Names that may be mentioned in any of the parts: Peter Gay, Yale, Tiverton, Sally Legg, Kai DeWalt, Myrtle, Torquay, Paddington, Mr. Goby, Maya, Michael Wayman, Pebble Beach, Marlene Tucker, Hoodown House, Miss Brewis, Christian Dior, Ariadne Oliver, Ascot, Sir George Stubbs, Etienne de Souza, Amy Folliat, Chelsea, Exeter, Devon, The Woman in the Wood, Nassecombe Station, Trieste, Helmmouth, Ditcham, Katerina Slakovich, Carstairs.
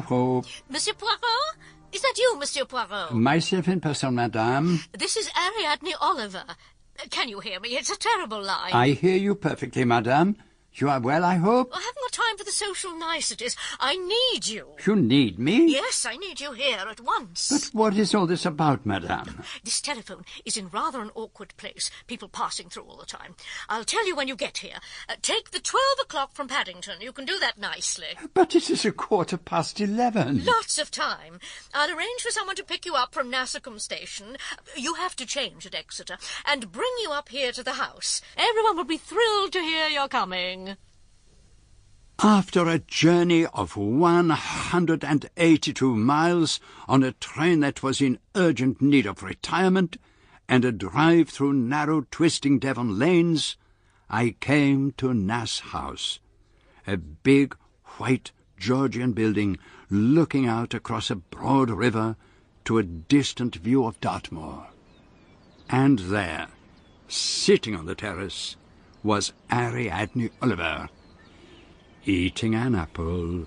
Poirot. Monsieur Poirot? Is that you, Monsieur Poirot? Myself in person, madame. This is Ariadne Oliver. Can you hear me? It's a terrible line. I hear you perfectly, madame. You are well, I hope? I haven't got time for the social niceties. I need you. You need me? Yes, I need you here at once. But what is all this about, madame? This telephone is in rather an awkward place, people passing through all the time. I'll tell you when you get here. Take the 12 o'clock from Paddington. You can do that nicely. But it is 11:15. Lots of time. I'll arrange for someone to pick you up from Nassecombe Station. You have to change at Exeter, and bring you up here to the house. Everyone will be thrilled to hear you're coming. After a journey of 182 miles on a train that was in urgent need of retirement, and a drive through narrow, twisting Devon lanes, I came to Nasse House, a big, white Georgian building looking out across a broad river to a distant view of Dartmoor. And there, sitting on the terrace, was Ariadne Oliver, eating an apple.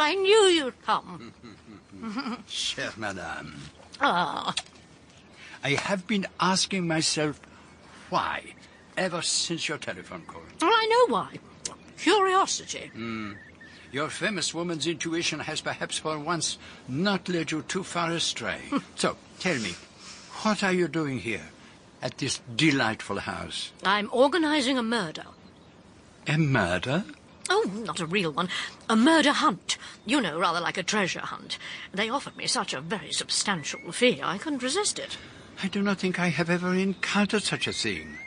I knew you'd come. Cher madame. Ah. I have been asking myself why ever since your telephone call. Well, I know why. Curiosity. Your famous woman's intuition has perhaps for once not led you too far astray. So, tell me, what are you doing here at this delightful house? I'm organizing a murder. A murder? Oh, not a real one. A murder hunt. You know, rather like a treasure hunt. They offered me such a very substantial fee, I couldn't resist it. I do not think I have ever encountered such a thing.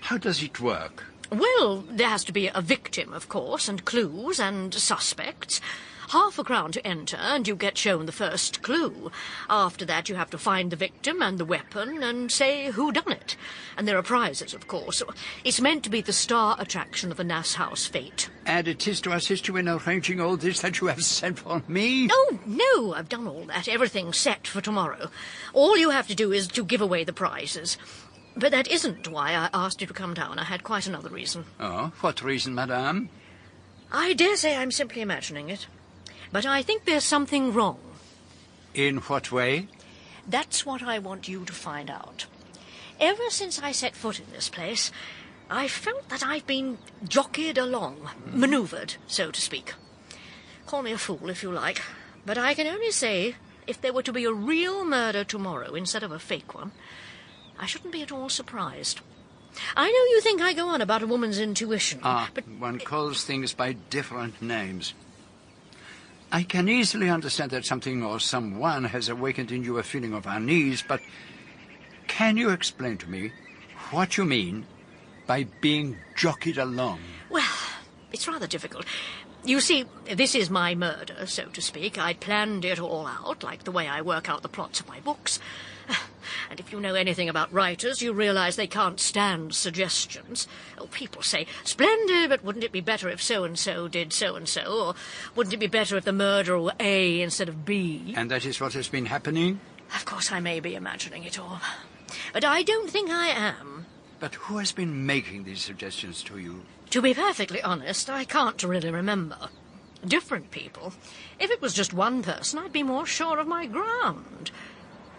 How does it work? Well, there has to be a victim, of course, and clues and suspects. £half a crown to enter, and you get shown the first clue. After that, you have to find the victim and the weapon and say who done it. And there are prizes, of course. It's meant to be the star attraction of the Nasse House fete. And it is to assist you in arranging all this that you have sent for me? Oh, no, I've done all that. Everything's set for tomorrow. All you have to do is to give away the prizes. But that isn't why I asked you to come down. I had quite another reason. Oh, what reason, madame? I dare say I'm simply imagining it. But I think there's something wrong. In what way? That's what I want you to find out. Ever since I set foot in this place, I felt that I've been jockeyed along, manoeuvred, so to speak. Call me a fool if you like, but I can only say if there were to be a real murder tomorrow instead of a fake one, I shouldn't be at all surprised. I know you think I go on about a woman's intuition, but one calls things by different names. I can easily understand that something or someone has awakened in you a feeling of unease, but can you explain to me what you mean by being jockeyed along? Well, it's rather difficult. You see, this is my murder, so to speak. I planned it all out, like the way I work out the plots of my books. And if you know anything about writers, you realise they can't stand suggestions. Oh, people say, splendid, but wouldn't it be better if so-and-so did so-and-so? Or wouldn't it be better if the murderer were A instead of B? And that is what has been happening? Of course I may be imagining it all. But I don't think I am. But who has been making these suggestions to you? To be perfectly honest, I can't really remember. Different people. If it was just one person, I'd be more sure of my ground.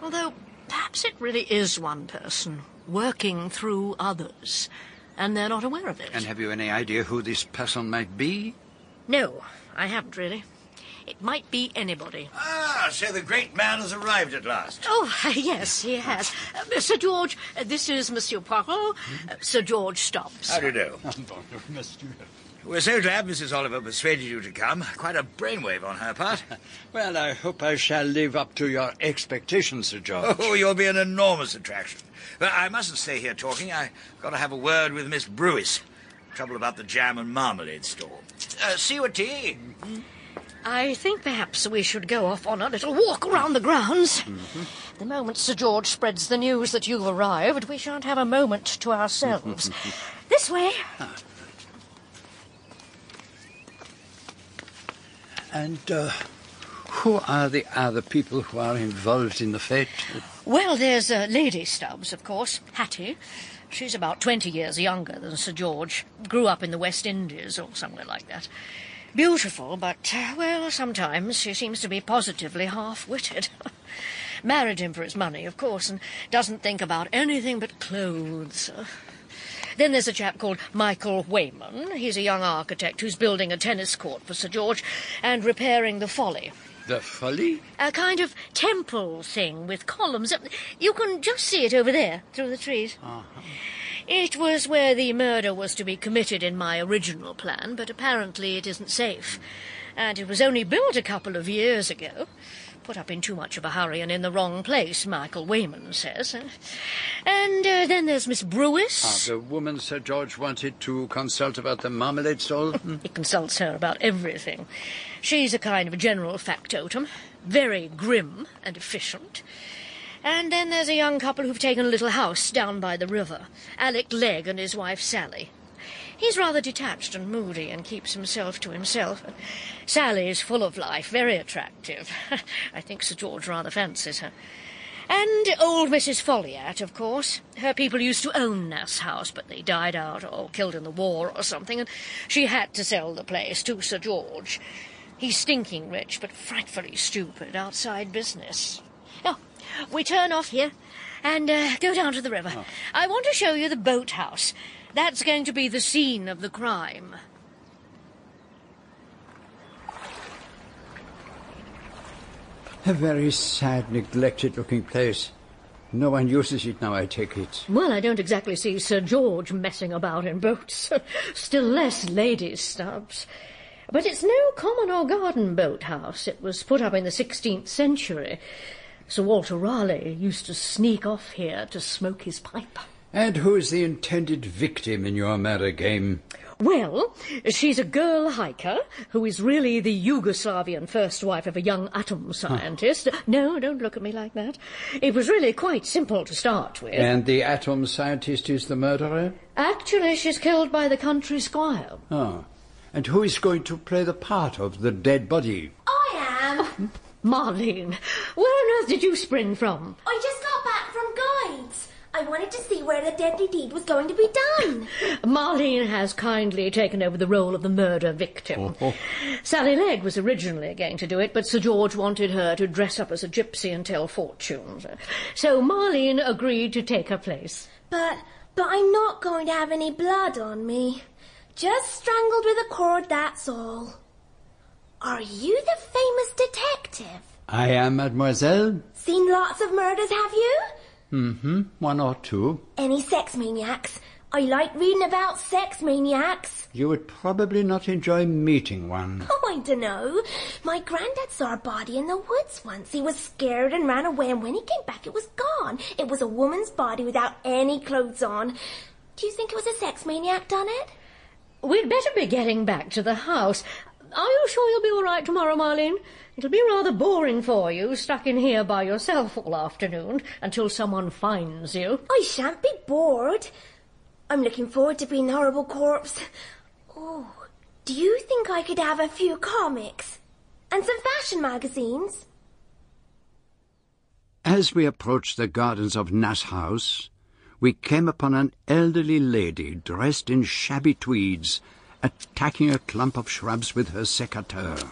Although perhaps it really is one person working through others, and they're not aware of it. And have you any idea who this person might be? No, I haven't really. It might be anybody. Ah, so the great man has arrived at last. Oh, yes, he has. Sir George, this is Monsieur Poirot, Sir George Stubbs. How do you do? Monsieur. We're so glad Mrs. Oliver persuaded you to come. Quite a brainwave on her part. Well, I hope I shall live up to your expectations, Sir George. Oh, you'll be an enormous attraction. But I mustn't stay here talking. I've got to have a word with Miss Brewis. Trouble about the jam and marmalade stall. See you at tea. Mm-hmm. I think perhaps we should go off on a little walk around the grounds. Mm-hmm. The moment Sir George spreads the news that you've arrived, we shan't have a moment to ourselves. This way. Ah. And who are the other people who are involved in the fete? Well, there's Lady Stubbs, of course, Hattie. She's about 20 years younger than Sir George. Grew up in the West Indies or somewhere like that. Beautiful, but, well, sometimes she seems to be positively half-witted. Married him for his money, of course, and doesn't think about anything but clothes. Then there's a chap called Michael Wayman. He's a young architect who's building a tennis court for Sir George and repairing the Folly. The Folly? A kind of temple thing with columns. You can just see it over there, through the trees. Uh-huh. It was where the murder was to be committed in my original plan, but apparently it isn't safe. And it was only built a couple of years ago. Put up in too much of a hurry and in the wrong place, Michael Wayman says. And then there's Miss Brewis. The woman Sir George wanted to consult about the marmalade stall? He consults her about everything. She's a kind of general factotum, very grim and efficient. And then there's a young couple who've taken a little house down by the river, Alec Legg and his wife Sally. He's rather detached and moody and keeps himself to himself. Sally's full of life, very attractive. I think Sir George rather fancies her. And old Mrs. Folliat, of course. Her people used to own Nasse House, but they died out or killed in the war or something, and she had to sell the place to Sir George. He's stinking rich, but frightfully stupid outside business. Oh, we turn off here and go down to the river. Oh. I want to show you the boathouse. That's going to be the scene of the crime. A very sad, neglected-looking place. No one uses it now, I take it. Well, I don't exactly see Sir George messing about in boats. Still less Lady Stubbs. But it's no common or garden boathouse. It was put up in the 16th century. Sir Walter Raleigh used to sneak off here to smoke his pipe. And who is the intended victim in your murder game? Well, she's a girl hiker who is really the Yugoslavian first wife of a young atom scientist. Huh. No, don't look at me like that. It was really quite simple to start with. And the atom scientist is the murderer? Actually, she's killed by the country squire. Oh. And who is going to play the part of the dead body? I am. Marlene, where on earth did you spring from? I just got back from Guides. I wanted to see where the deadly deed was going to be done. Marlene has kindly taken over the role of the murder victim. Oh. Sally Legg was originally going to do it, but Sir George wanted her to dress up as a gypsy and tell fortunes. So Marlene agreed to take her place. But I'm not going to have any blood on me. Just strangled with a cord, that's all. Are you the famous detective? I am, mademoiselle. Seen lots of murders, have you? Mm-hmm, one or two. Any sex maniacs? I like reading about sex maniacs. You would probably not enjoy meeting one. Oh, I dunno. My granddad saw a body in the woods once. He was scared and ran away, and when he came back it was gone. It was a woman's body without any clothes on. Do you think it was a sex maniac done it? We'd better be getting back to the house. Are you sure you'll be all right tomorrow, Marlene? It'll be rather boring for you, stuck in here by yourself all afternoon, until someone finds you. I shan't be bored. I'm looking forward to being a horrible corpse. Oh, do you think I could have a few comics? And some fashion magazines? As we approached the gardens of Nasse House, we came upon an elderly lady dressed in shabby tweeds, attacking a clump of shrubs with her secateur.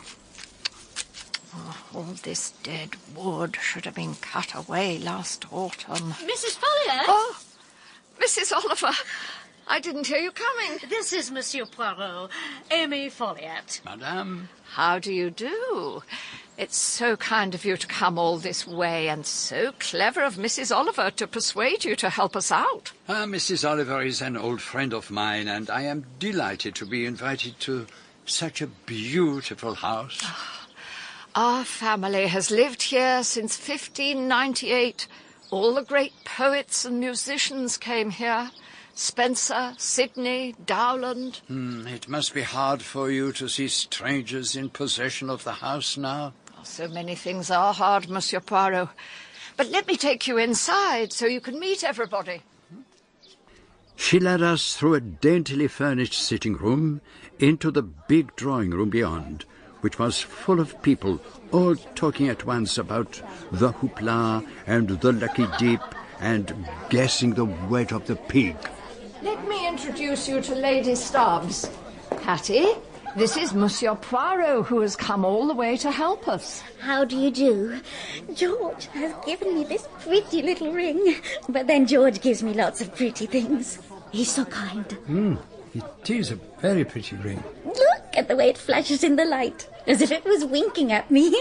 Oh, all this dead wood should have been cut away last autumn. Mrs. Folliat? Oh, Mrs. Oliver, I didn't hear you coming. This is Monsieur Poirot, Amy Folliat. Madame. How do you do? It's so kind of you to come all this way, and so clever of Mrs. Oliver to persuade you to help us out. Mrs. Oliver is an old friend of mine, and I am delighted to be invited to such a beautiful house. Our family has lived here since 1598. All the great poets and musicians came here. Spencer, Sydney, Dowland. It must be hard for you to see strangers in possession of the house now. Oh, so many things are hard, Monsieur Poirot. But let me take you inside so you can meet everybody. She led us through a daintily furnished sitting room into the big drawing room beyond, which was full of people, all talking at once about the hoopla and the lucky dip and guessing the weight of the pig. Let me introduce you to Lady Stubbs. Patty, this is Monsieur Poirot, who has come all the way to help us. How do you do? George has given me this pretty little ring, but then George gives me lots of pretty things. He's so kind. It is a very pretty ring. Look at the way it flashes in the light, as if it was winking at me.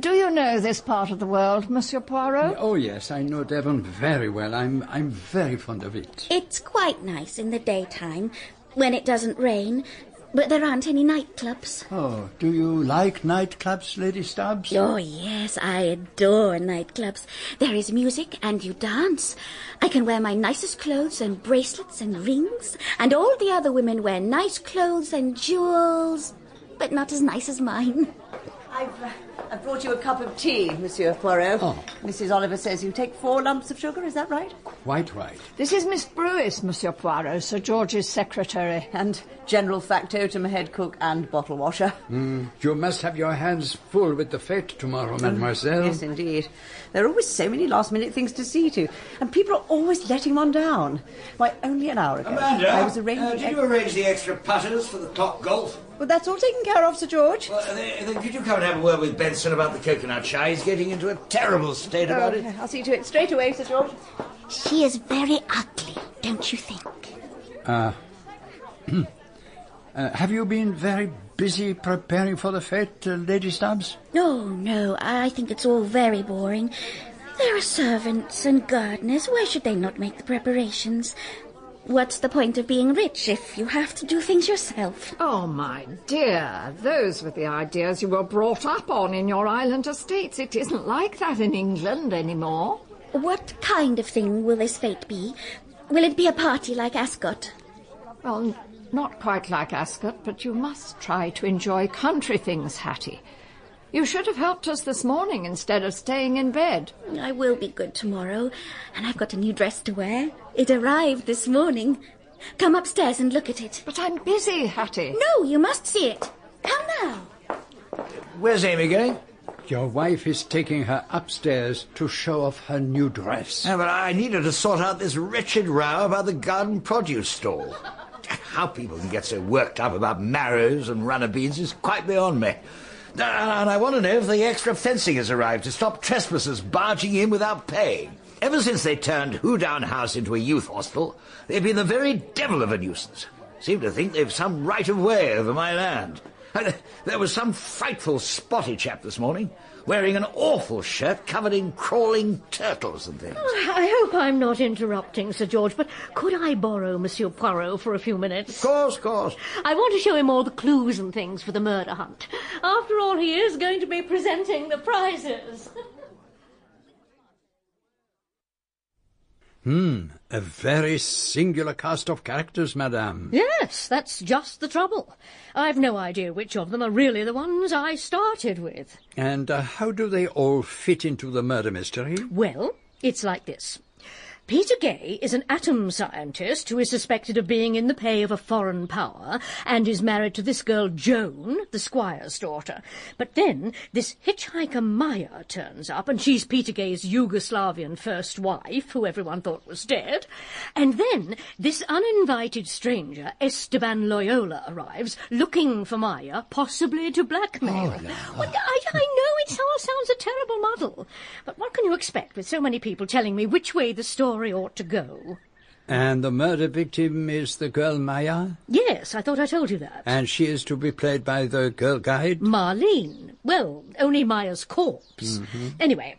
Do you know this part of the world, Monsieur Poirot? Oh, yes, I know Devon very well. I'm very fond of it. It's quite nice in the daytime, when it doesn't rain, but there aren't any nightclubs. Oh, do you like nightclubs, Lady Stubbs? Oh, yes, I adore nightclubs. There is music and you dance. I can wear my nicest clothes and bracelets and rings, and all the other women wear nice clothes and jewels, but not as nice as mine. I've brought you a cup of tea, Monsieur Poirot. Oh. Mrs. Oliver says you take 4 lumps of sugar, is that right? Quite right. This is Miss Brewis, Monsieur Poirot, Sir George's secretary. And general factotum, head cook and bottle washer. You must have your hands full with the fete tomorrow, mademoiselle. Yes, indeed. There are always so many last-minute things to see to, and people are always letting one down. Why, only an hour ago, Amanda, I was arranging... did you arrange the extra putters for the top golf? Well, that's all taken care of, Sir George. Well, then could you come and have a word with Benson about the coconut shy? He's getting into a terrible state about it. I'll see to it straight away, Sir George. She is very ugly, don't you think? Have you been very busy preparing for the fete, Lady Stubbs? No, I think it's all very boring. There are servants and gardeners. Why should they not make the preparations? What's the point of being rich if you have to do things yourself? Oh, my dear, those were the ideas you were brought up on in your island estates. It isn't like that in England anymore. What kind of thing will this fete be? Will it be a party like Ascot? Well, not quite like Ascot, but you must try to enjoy country things, Hattie. You should have helped us this morning instead of staying in bed. I will be good tomorrow, and I've got a new dress to wear. It arrived this morning. Come upstairs and look at it. But I'm busy, Hattie. No, you must see it. Come now. Where's Amy going? Your wife is taking her upstairs to show off her new dress. Yeah, but I needed to sort out this wretched row about the garden produce stall. How people can get so worked up about marrows and runner beans is quite beyond me. And I want to know if the extra fencing has arrived to stop trespassers barging in without paying. Ever since they turned Hoodown House into a youth hostel, they've been the very devil of a nuisance. Seem to think they've some right of way over my land. There was some frightful spotty chap this morning, wearing an awful shirt covered in crawling turtles and things. Oh, I hope I'm not interrupting, Sir George, but could I borrow Monsieur Poirot for a few minutes? Of course, of course. I want to show him all the clues and things for the murder hunt. After all, he is going to be presenting the prizes. A very singular cast of characters, madame. Yes, that's just the trouble. I've no idea which of them are really the ones I started with. And how do they all fit into the murder mystery? Well, it's like this. Peter Gay is an atom scientist who is suspected of being in the pay of a foreign power and is married to this girl Joan, the squire's daughter. But then this hitchhiker Maya turns up, and she's Peter Gay's Yugoslavian first wife, who everyone thought was dead. And then this uninvited stranger, Esteban Loyola, arrives, looking for Maya, possibly to blackmail. Oh, no. Well, I know it all sounds a terrible muddle, but what can you expect with so many people telling me which way the story ought to go? And the murder victim is the girl Maya? Yes, I thought I told you that. And she is to be played by the girl guide? Marlene. Well, only Maya's corpse. Anyway,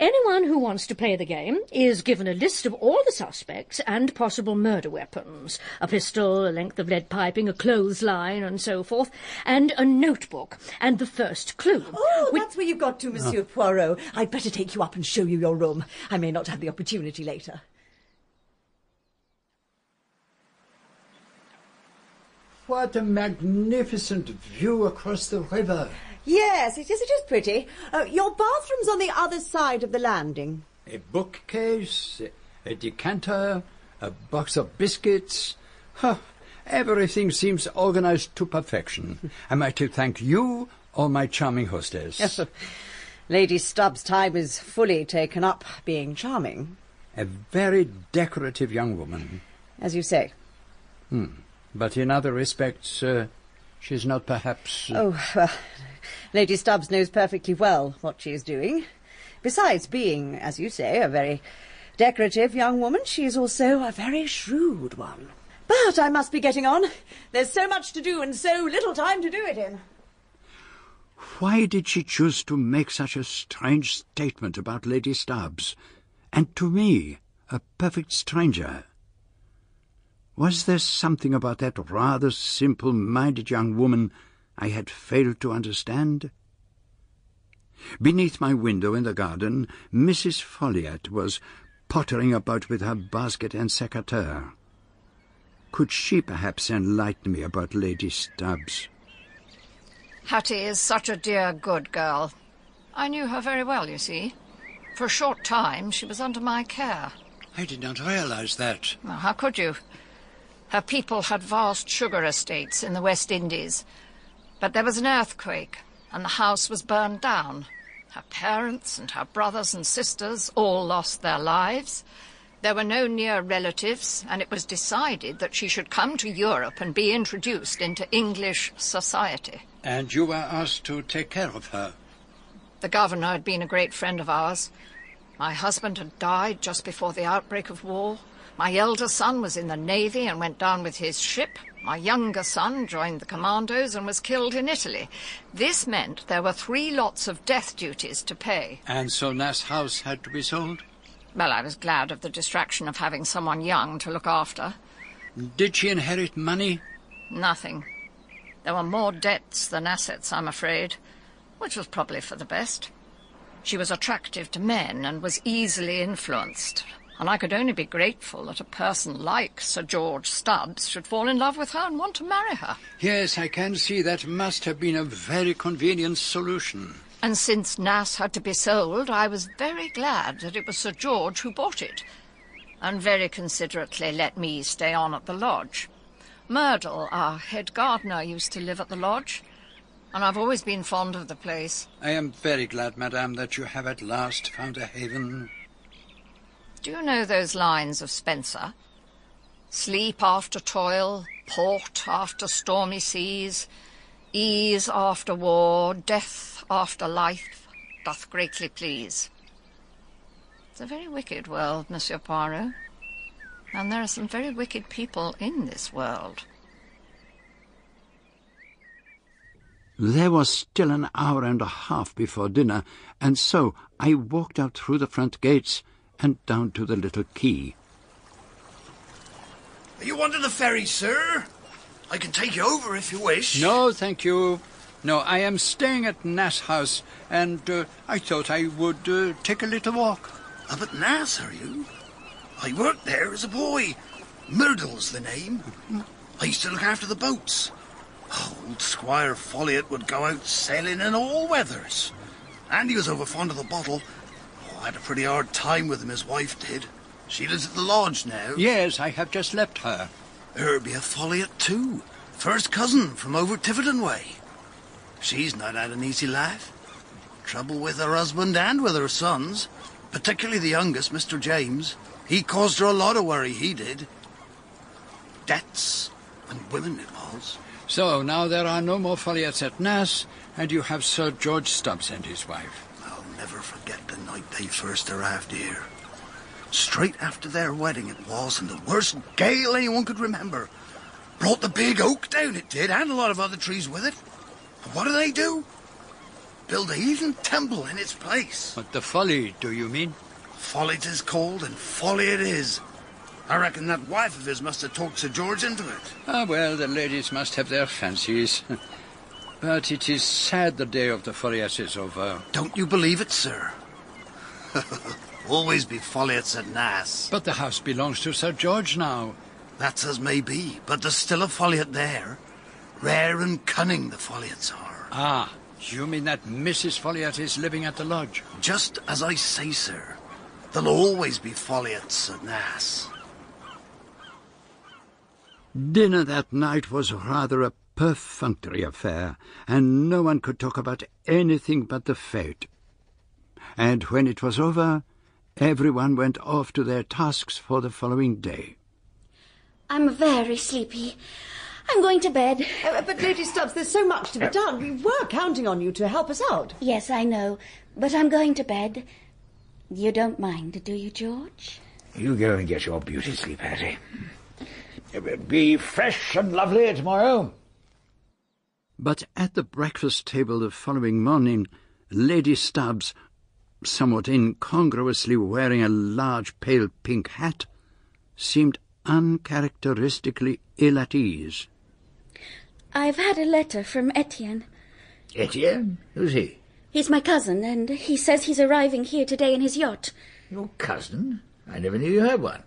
anyone who wants to play the game is given a list of all the suspects and possible murder weapons. A pistol, a length of lead piping, a clothesline and so forth, and a notebook, and the first clue. Oh, that's where you've got to, Monsieur Poirot. I'd better take you up and show you your room. I may not have the opportunity later. What a magnificent view across the river. Yes, it is pretty. Your bathroom's on the other side of the landing. A bookcase, a decanter, a box of biscuits. Huh. Everything seems organized to perfection. Am I to thank you or my charming hostess? Yes, sir. Lady Stubbs' time is fully taken up being charming. A very decorative young woman. As you say. But in other respects, she's not perhaps... Lady Stubbs knows perfectly well what she is doing. Besides being, as you say, a very decorative young woman, she is also a very shrewd one. But I must be getting on. There's so much to do and so little time to do it in. Why did she choose to make such a strange statement about Lady Stubbs? And to me, a perfect stranger. Was there something about that rather simple-minded young woman I had failed to understand? Beneath my window in the garden, Mrs. Folliat was pottering about with her basket and secateurs. Could she perhaps enlighten me about Lady Stubbs? Hattie is such a dear, good girl. I knew her very well, you see. For a short time, she was under my care. I did not realize that. Well, how could you? Her people had vast sugar estates in the West Indies. But there was an earthquake, and the house was burned down. Her parents and her brothers and sisters all lost their lives. There were no near relatives, and it was decided that she should come to Europe and be introduced into English society. And you were asked to take care of her? The governor had been a great friend of ours. My husband had died just before the outbreak of war. My elder son was in the Navy and went down with his ship. My younger son joined the commandos and was killed in Italy. This meant there were 3 lots of death duties to pay. And so Nasse House had to be sold? Well, I was glad of the distraction of having someone young to look after. Did she inherit money? Nothing. There were more debts than assets, I'm afraid, which was probably for the best. She was attractive to men and was easily influenced, and I could only be grateful that a person like Sir George Stubbs should fall in love with her and want to marry her. Yes, I can see that must have been a very convenient solution. And since Nasse had to be sold, I was very glad that it was Sir George who bought it, and very considerately let me stay on at the lodge. Myrtle, our head gardener, used to live at the lodge, and I've always been fond of the place. I am very glad, madame, that you have at last found a haven. Do you know those lines of Spenser? Sleep after toil, port after stormy seas, ease after war, death after life, doth greatly please. It's a very wicked world, Monsieur Poirot. And there are some very wicked people in this world. There was still an hour and a half before dinner, and so I walked out through the front gates and down to the little quay. Are you wanting the ferry, sir? I can take you over if you wish. No, thank you. No, I am staying at Nasse House, and I thought I would take a little walk. Up at Nasse, are you? I worked there as a boy. Myrtle's the name. I used to look after the boats. Old Squire Folliat would go out sailing in all weathers. And he was over fond of the bottle. I had a pretty hard time with him, his wife did. She lives at the lodge now. Yes, I have just left her. Herbia Folliat too. First cousin from over Tiverton way. She's not had an easy life. Trouble with her husband and with her sons. Particularly the youngest, Mr. James. He caused her a lot of worry, he did. Debts and women it was. So, now there are no more Folliats at Nasse, and you have Sir George Stubbs and his wife. I'll never forget the night they first arrived here. Straight after their wedding it was, and the worst gale anyone could remember. Brought the big oak down, it did, and a lot of other trees with it. But what did they do? Build a heathen temple in its place. But the folly, do you mean? Folly 'tis called, and folly it is. I reckon that wife of his must have talked Sir George into it. Ah, well, the ladies must have their fancies. But it is sad the day of the Folliats is over. Don't you believe it, sir? Always be Folliats at Nasse. But the house belongs to Sir George now. That's as may be, but there's still a Folliat there. Rare and cunning the Folliats are. Ah, you mean that Mrs. Folliat is living at the lodge? Just as I say, sir. There'll always be Folliats at Nasse. Dinner that night was rather a perfunctory affair, and no one could talk about anything but the fete. And when it was over, everyone went off to their tasks for the following day. I'm very sleepy. I'm going to bed. But, Lady Stubbs, there's so much to be done. We were counting on you to help us out. Yes, I know, but I'm going to bed. You don't mind, do you, George? You go and get your beauty sleep, Hattie. Be fresh and lovely tomorrow. But at the breakfast table the following morning, Lady Stubbs, somewhat incongruously wearing a large pale pink hat, seemed uncharacteristically ill at ease. I've had a letter from Etienne. Etienne? Who's he? He's my cousin, and he says he's arriving here today in his yacht. Your cousin? I never knew you had one.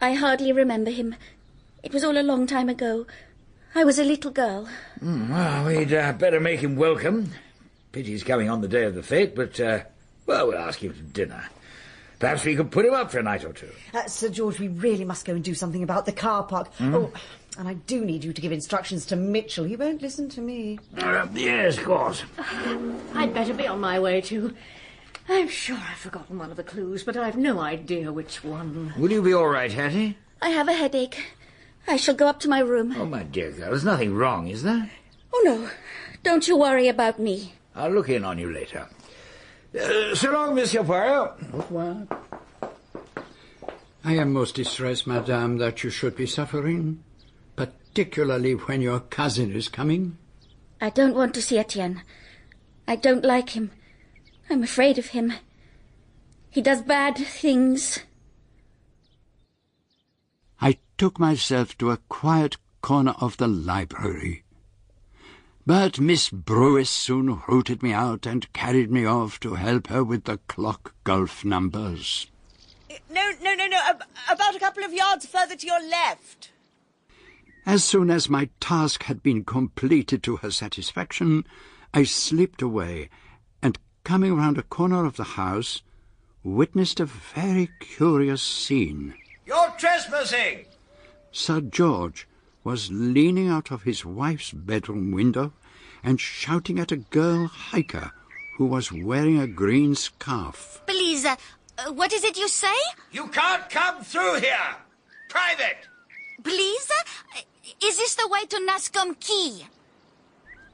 I hardly remember him. It was all a long time ago. I was a little girl. Well, we'd better make him welcome. Pity's coming on the day of the fete, but, we'll ask him to dinner. Perhaps we could put him up for a night or two. Sir George, we really must go and do something about the car park. Oh, and I do need you to give instructions to Mitchell. He won't listen to me. Yes, of course. I'd better be on my way, too. I'm sure I've forgotten one of the clues, but I've no idea which one. Will you be all right, Hattie? I have a headache. I shall go up to my room. Oh, my dear girl, there's nothing wrong, is there? Oh, no. Don't you worry about me. I'll look in on you later. So long, Monsieur Poirot. Au revoir. I am most distressed, madame, that you should be suffering, particularly when your cousin is coming. I don't want to see Etienne. I don't like him. I'm afraid of him. He does bad things. I took myself to a quiet corner of the library. But Miss Brewis soon rooted me out and carried me off to help her with the clock golf numbers. No, about a couple of yards further to your left. As soon as my task had been completed to her satisfaction, I slipped away and, coming round a corner of the house, witnessed a very curious scene. You're trespassing! Sir George was leaning out of his wife's bedroom window and shouting at a girl hiker who was wearing a green scarf. Please, what is it you say? You can't come through here! Private! Please? Is this the way to Nassecombe Quay?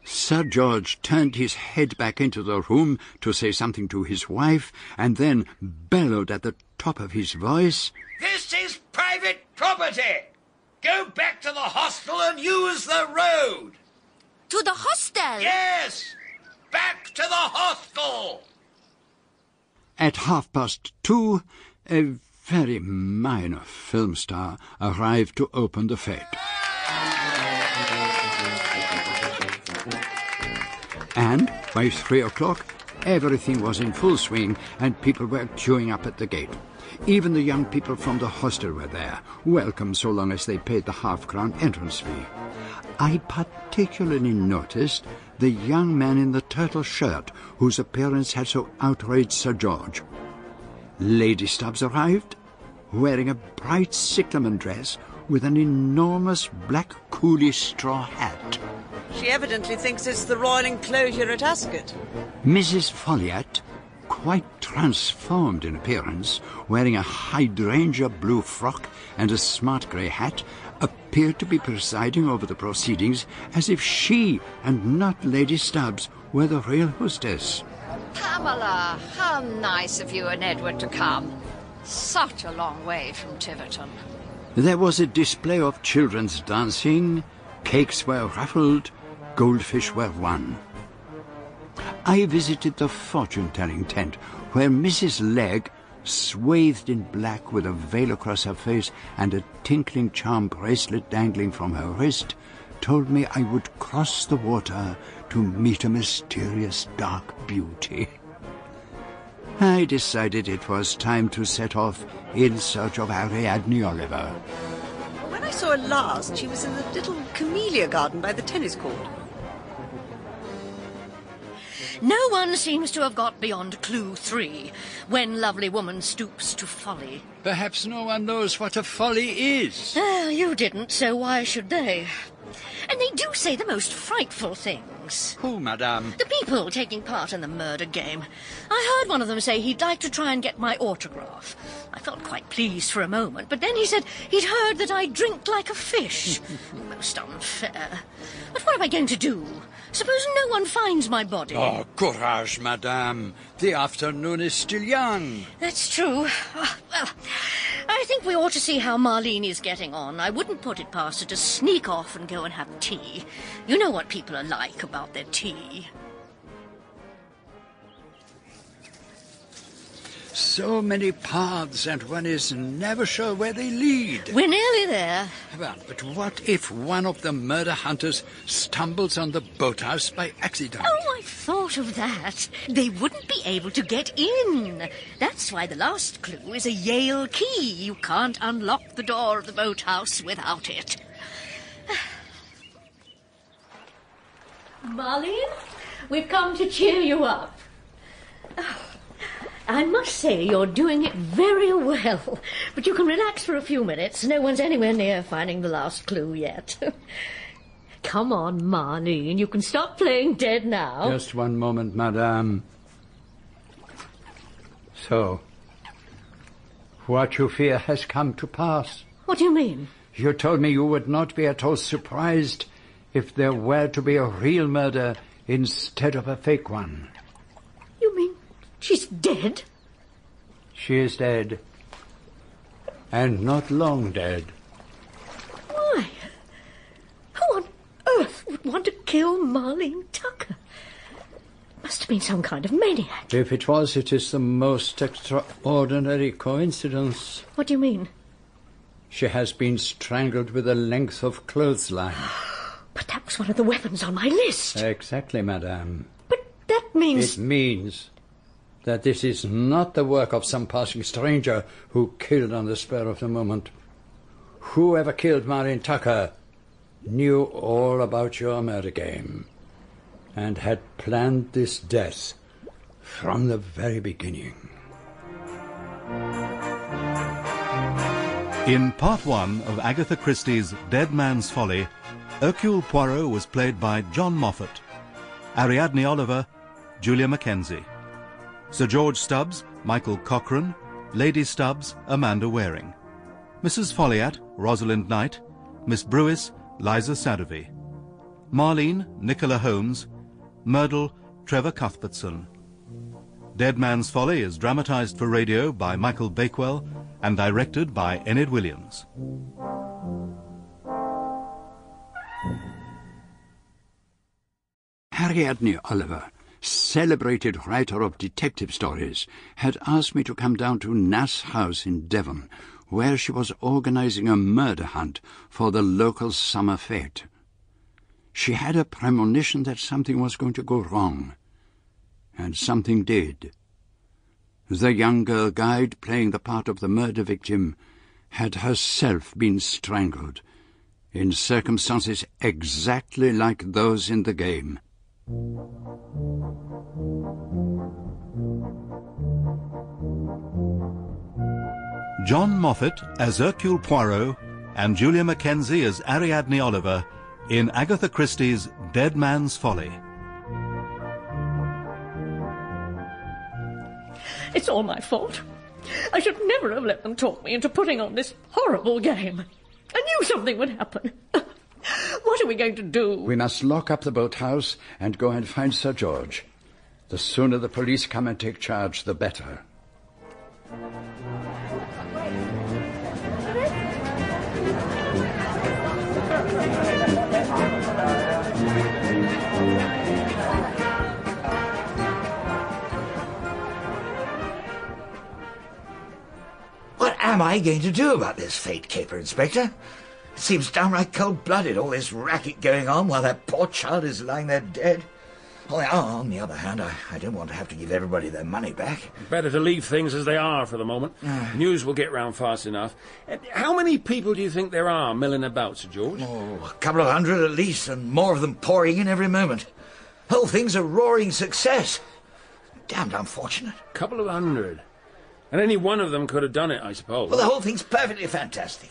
Sir George turned his head back into the room to say something to his wife and then bellowed at the top of his voice, "This is private property! Go back to the hostel and use the road!" To the hostel? Yes! Back to the hostel! At 2:30, a very minor film star arrived to open the fete. And by 3:00, everything was in full swing and people were queuing up at the gate. Even the young people from the hostel were there, welcome so long as they paid the half-crown entrance fee. I particularly noticed the young man in the turtle shirt, whose appearance had so outraged Sir George. Lady Stubbs arrived, wearing a bright cyclamen dress with an enormous black coolie straw hat. She evidently thinks it's the royal enclosure at Ascot. Mrs. Folliat, quite transformed in appearance, wearing a hydrangea blue frock and a smart grey hat, appeared to be presiding over the proceedings as if she, and not Lady Stubbs, were the real hostess. Pamela, how nice of you and Edward to come. Such a long way from Tiverton. There was a display of children's dancing, cakes were ruffled, goldfish were won. I visited the fortune-telling tent, where Mrs. Legg, swathed in black with a veil across her face and a tinkling charm bracelet dangling from her wrist, told me I would cross the water to meet a mysterious dark beauty. I decided it was time to set off in search of Ariadne Oliver. I saw her last, she was in the little camellia garden by the tennis court. No one seems to have got beyond clue 3, when lovely woman stoops to folly. Perhaps no one knows what a folly is. You didn't, so why should they? And they do say the most frightful things. Who, madame? The people taking part in the murder game. I heard one of them say he'd like to try and get my autograph. I felt quite pleased for a moment, but then he said he'd heard that I drink like a fish. Most unfair. But what am I going to do? Suppose no one finds my body? Oh, courage, madame. The afternoon is still young. That's true. Well, I think we ought to see how Marlene is getting on. I wouldn't put it past her to sneak off and go and have tea. You know what people are like about their tea. So many paths, and one is never sure where they lead. We're nearly there. Well, but what if one of the murder hunters stumbles on the boathouse by accident? Oh, I thought of that. They wouldn't be able to get in. That's why the last clue is a Yale key. You can't unlock the door of the boathouse without it. Marlene, we've come to cheer you up. Oh. I must say you're doing it very well, but you can relax for a few minutes. No one's anywhere near finding the last clue yet. Come on, Marlene, you can stop playing dead now. Just one moment, madame. So, what you fear has come to pass. What do you mean? You told me you would not be at all surprised if there were to be a real murder instead of a fake one. You mean... she's dead? She is dead. And not long dead. Why? Who on earth would want to kill Marlene Tucker? Must have been some kind of maniac. If it was, it is the most extraordinary coincidence. What do you mean? She has been strangled with a length of clothesline. But that was one of the weapons on my list. Exactly, madame. But that means... it means... that this is not the work of some passing stranger who killed on the spur of the moment. Whoever killed Marlene Tucker knew all about your murder game and had planned this death from the very beginning. In part 1 of Agatha Christie's Dead Man's Folly, Hercule Poirot was played by John Moffat, Ariadne Oliver, Julia Mackenzie. Sir George Stubbs, Michael Cochran. Lady Stubbs, Amanda Waring. Mrs. Folliat, Rosalind Knight. Miss Brewis, Liza Sadovy. Marlene, Nicola Holmes. Myrtle, Trevor Cuthbertson. Dead Man's Folly is dramatised for radio by Michael Bakewell and directed by Enid Williams. Ariadne Oliver, celebrated writer of detective stories, had asked me to come down to Nasse House in Devon, where she was organising a murder hunt for the local summer fete. She had a premonition that something was going to go wrong, and something did. The young girl guide playing the part of the murder victim had herself been strangled, in circumstances exactly like those in the game. John Moffat as Hercule Poirot and Julia Mackenzie as Ariadne Oliver in Agatha Christie's Dead Man's Folly. It's all my fault. I should never have let them talk me into putting on this horrible game. I knew something would happen. What are we going to do? We must lock up the boathouse and go and find Sir George. The sooner the police come and take charge, the better. What am I going to do about this fate caper, Inspector? It seems downright cold-blooded, all this racket going on while that poor child is lying there dead. On the other hand, I don't want to have to give everybody their money back. Better to leave things as they are for the moment. News will get round fast enough. How many people do you think there are milling about, Sir George? Oh, a couple of hundred at least, and more of them pouring in every moment. Whole thing's a roaring success. Damned unfortunate. A couple of hundred. And any one of them could have done it, I suppose. Well, the whole thing's perfectly fantastic.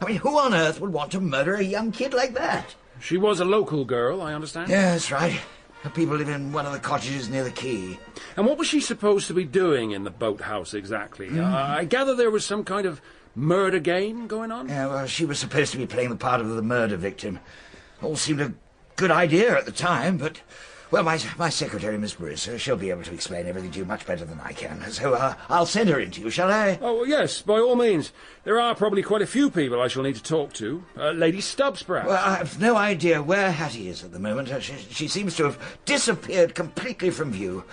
I mean, who on earth would want to murder a young kid like that? She was a local girl, I understand. Yeah, that's right. Her people live in one of the cottages near the quay. And what was she supposed to be doing in the boathouse, exactly? I gather there was some kind of murder game going on? Yeah, well, she was supposed to be playing the part of the murder victim. All seemed a good idea at the time, but... Well, my secretary, Miss Brewis, she'll be able to explain everything to you much better than I can. So I'll send her in to you, shall I? Oh, well, yes, by all means. There are probably quite a few people I shall need to talk to. Lady Stubbs, perhaps. Well, I have no idea where Hattie is at the moment. She seems to have disappeared completely from view.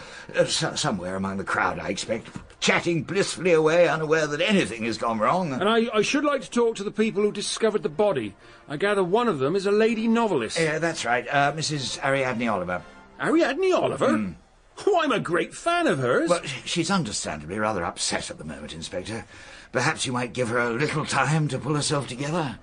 Somewhere among the crowd, I expect. Chatting blissfully away, unaware that anything has gone wrong. And I should like to talk to the people who discovered the body. I gather one of them is a lady novelist. Yeah, that's right. Mrs. Ariadne Oliver. Ariadne Oliver? Oh, I'm a great fan of hers. Well, she's understandably rather upset at the moment, Inspector. Perhaps you might give her a little time to pull herself together.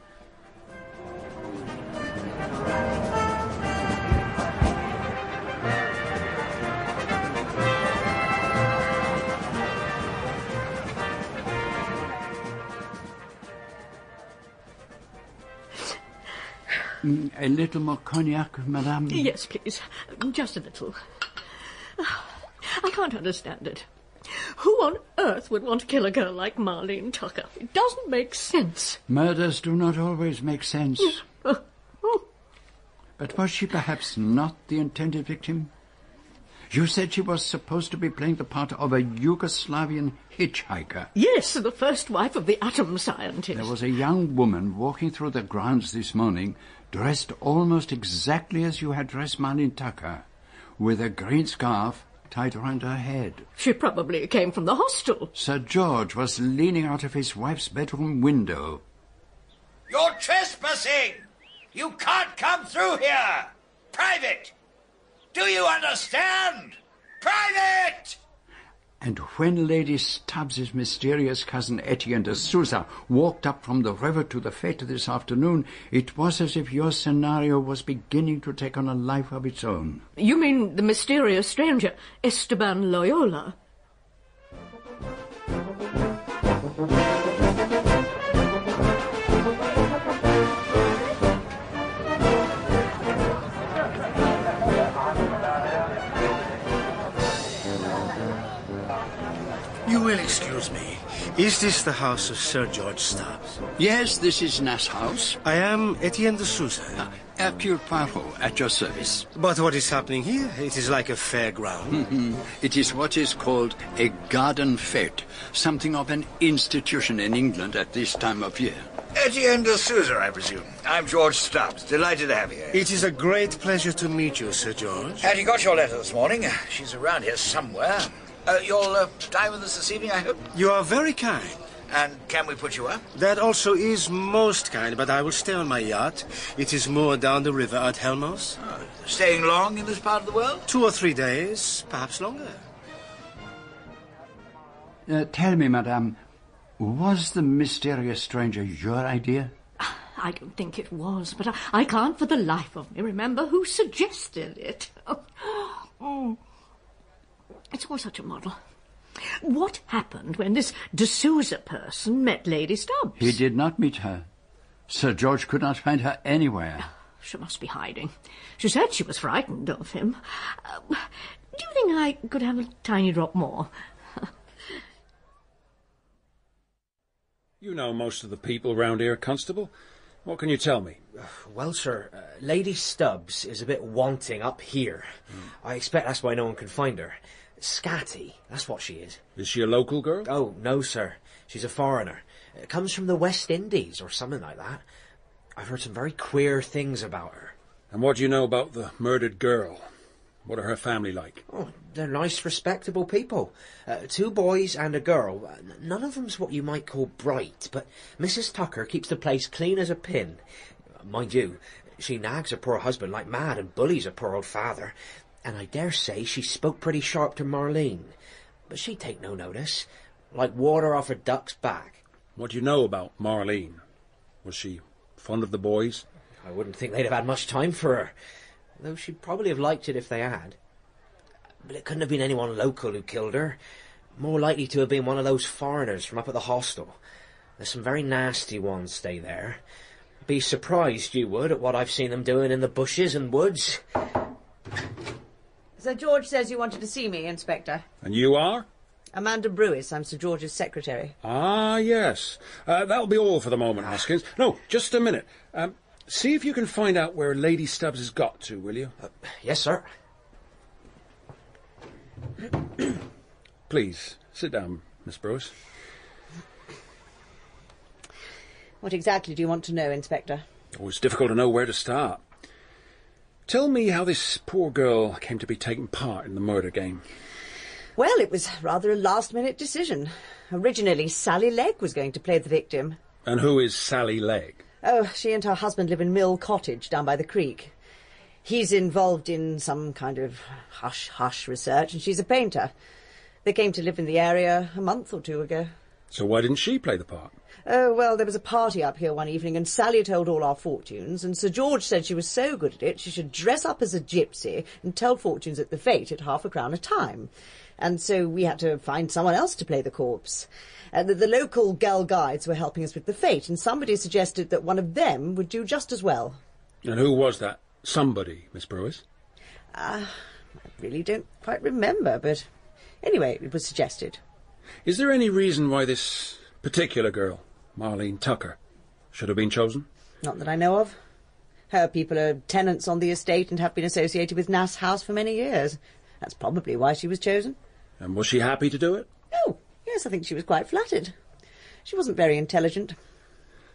A little more cognac, madame? Yes, please. Just a little. I can't understand it. Who on earth would want to kill a girl like Marlene Tucker? It doesn't make sense. Murders do not always make sense. But was she perhaps not the intended victim? You said she was supposed to be playing the part of a Yugoslavian hitchhiker. Yes, the first wife of the atom scientist. There was a young woman walking through the grounds this morning, dressed almost exactly as you had dressed Marlene Tucker, with a green scarf tied around her head. She probably came from the hostel. Sir George was leaning out of his wife's bedroom window. You're trespassing! You can't come through here! Private! Do you understand? Private! And when Lady Stubbs's mysterious cousin Etienne de Souza walked up from the river to the fete this afternoon, it was as if your scenario was beginning to take on a life of its own. You mean the mysterious stranger, Esteban Loyola? Well, excuse me. Is this the house of Sir George Stubbs? Yes, this is Nasse House. I am Etienne de Souza. Hercule Poirot, at your service. But what is happening here? It is like a fairground. It is what is called a garden fete, something of an institution in England at this time of year. Etienne de Souza, I presume. I'm George Stubbs. Delighted to have you. It is a great pleasure to meet you, Sir George. Had you got your letter this morning? She's around here somewhere. You'll dine with us this evening, I hope? You are very kind. And can we put you up? That also is most kind, but I will stay on my yacht. It is moored down the river at Helmmouth. Oh, staying long in this part of the world? 2 or 3 days, perhaps longer. Tell me, madame, was the mysterious stranger your idea? I don't think it was, but I can't for the life of me remember who suggested it. It's all such a muddle. What happened when this de Souza person met Lady Stubbs? He did not meet her. Sir George could not find her anywhere. She must be hiding. She said she was frightened of him. Do you think I could have a tiny drop more? You know most of the people round here, Constable. What can you tell me? Well, sir, Lady Stubbs is a bit wanting up here. I expect that's why no one can find her. Scatty, that's what she is. Is she a local girl? Oh, no, sir. She's a foreigner. Comes from the West Indies or something like that. I've heard some very queer things about her. And what do you know about the murdered girl? What are her family like? Oh, they're nice, respectable people. 2 boys and a girl. None of them's what you might call bright, but Mrs. Tucker keeps the place clean as a pin. Mind you, she nags her poor husband like mad and bullies her poor old father. and I dare say she spoke pretty sharp to Marlene, but she take no notice, like water off a duck's back. What do you know about Marlene? Was she fond of the boys? I wouldn't think they'd have had much time for her, though she'd probably have liked it if they had. But it couldn't have been anyone local who killed her. More likely to have been one of those foreigners from up at the hostel. There's some very nasty ones stay there. Be surprised, you would, at what I've seen them doing in the bushes and woods. Sir George says you wanted to see me, Inspector. And you are? Amanda Brewis. I'm Sir George's secretary. Ah, yes. That'll be all for the moment, Hoskins. No, just a minute. See if you can find out where Lady Stubbs has got to, will you? Yes, sir. Please, sit down, Miss Brewis. What exactly do you want to know, Inspector? Oh, it's difficult to know where to start. Tell me how this poor girl came to be taking part in the murder game. Well, it was rather a last-minute decision. Originally, Sally Legg was going to play the victim. And who is Sally Legg? Oh, she and her husband live in Mill Cottage down by the creek. He's involved in some kind of hush-hush research, and she's a painter. They came to live in the area a month or two ago. So why didn't she play the part? Oh, well, there was a party up here one evening, and Sally told all our fortunes, and Sir George said she was so good at it she should dress up as a gypsy and tell fortunes at the fete at £half a crown a time. And so we had to find someone else to play the corpse. And the local girl guides were helping us with the fete, and somebody suggested that one of them would do just as well. And who was that somebody, Miss Brewis? I really don't quite remember, but anyway, it was suggested. Is there any reason why this particular girl, Marlene Tucker, should have been chosen? Not that I know of. Her people are tenants on the estate and have been associated with Nasse House for many years. That's probably why she was chosen. And was she happy to do it? Oh, yes, I think she was quite flattered. She wasn't very intelligent.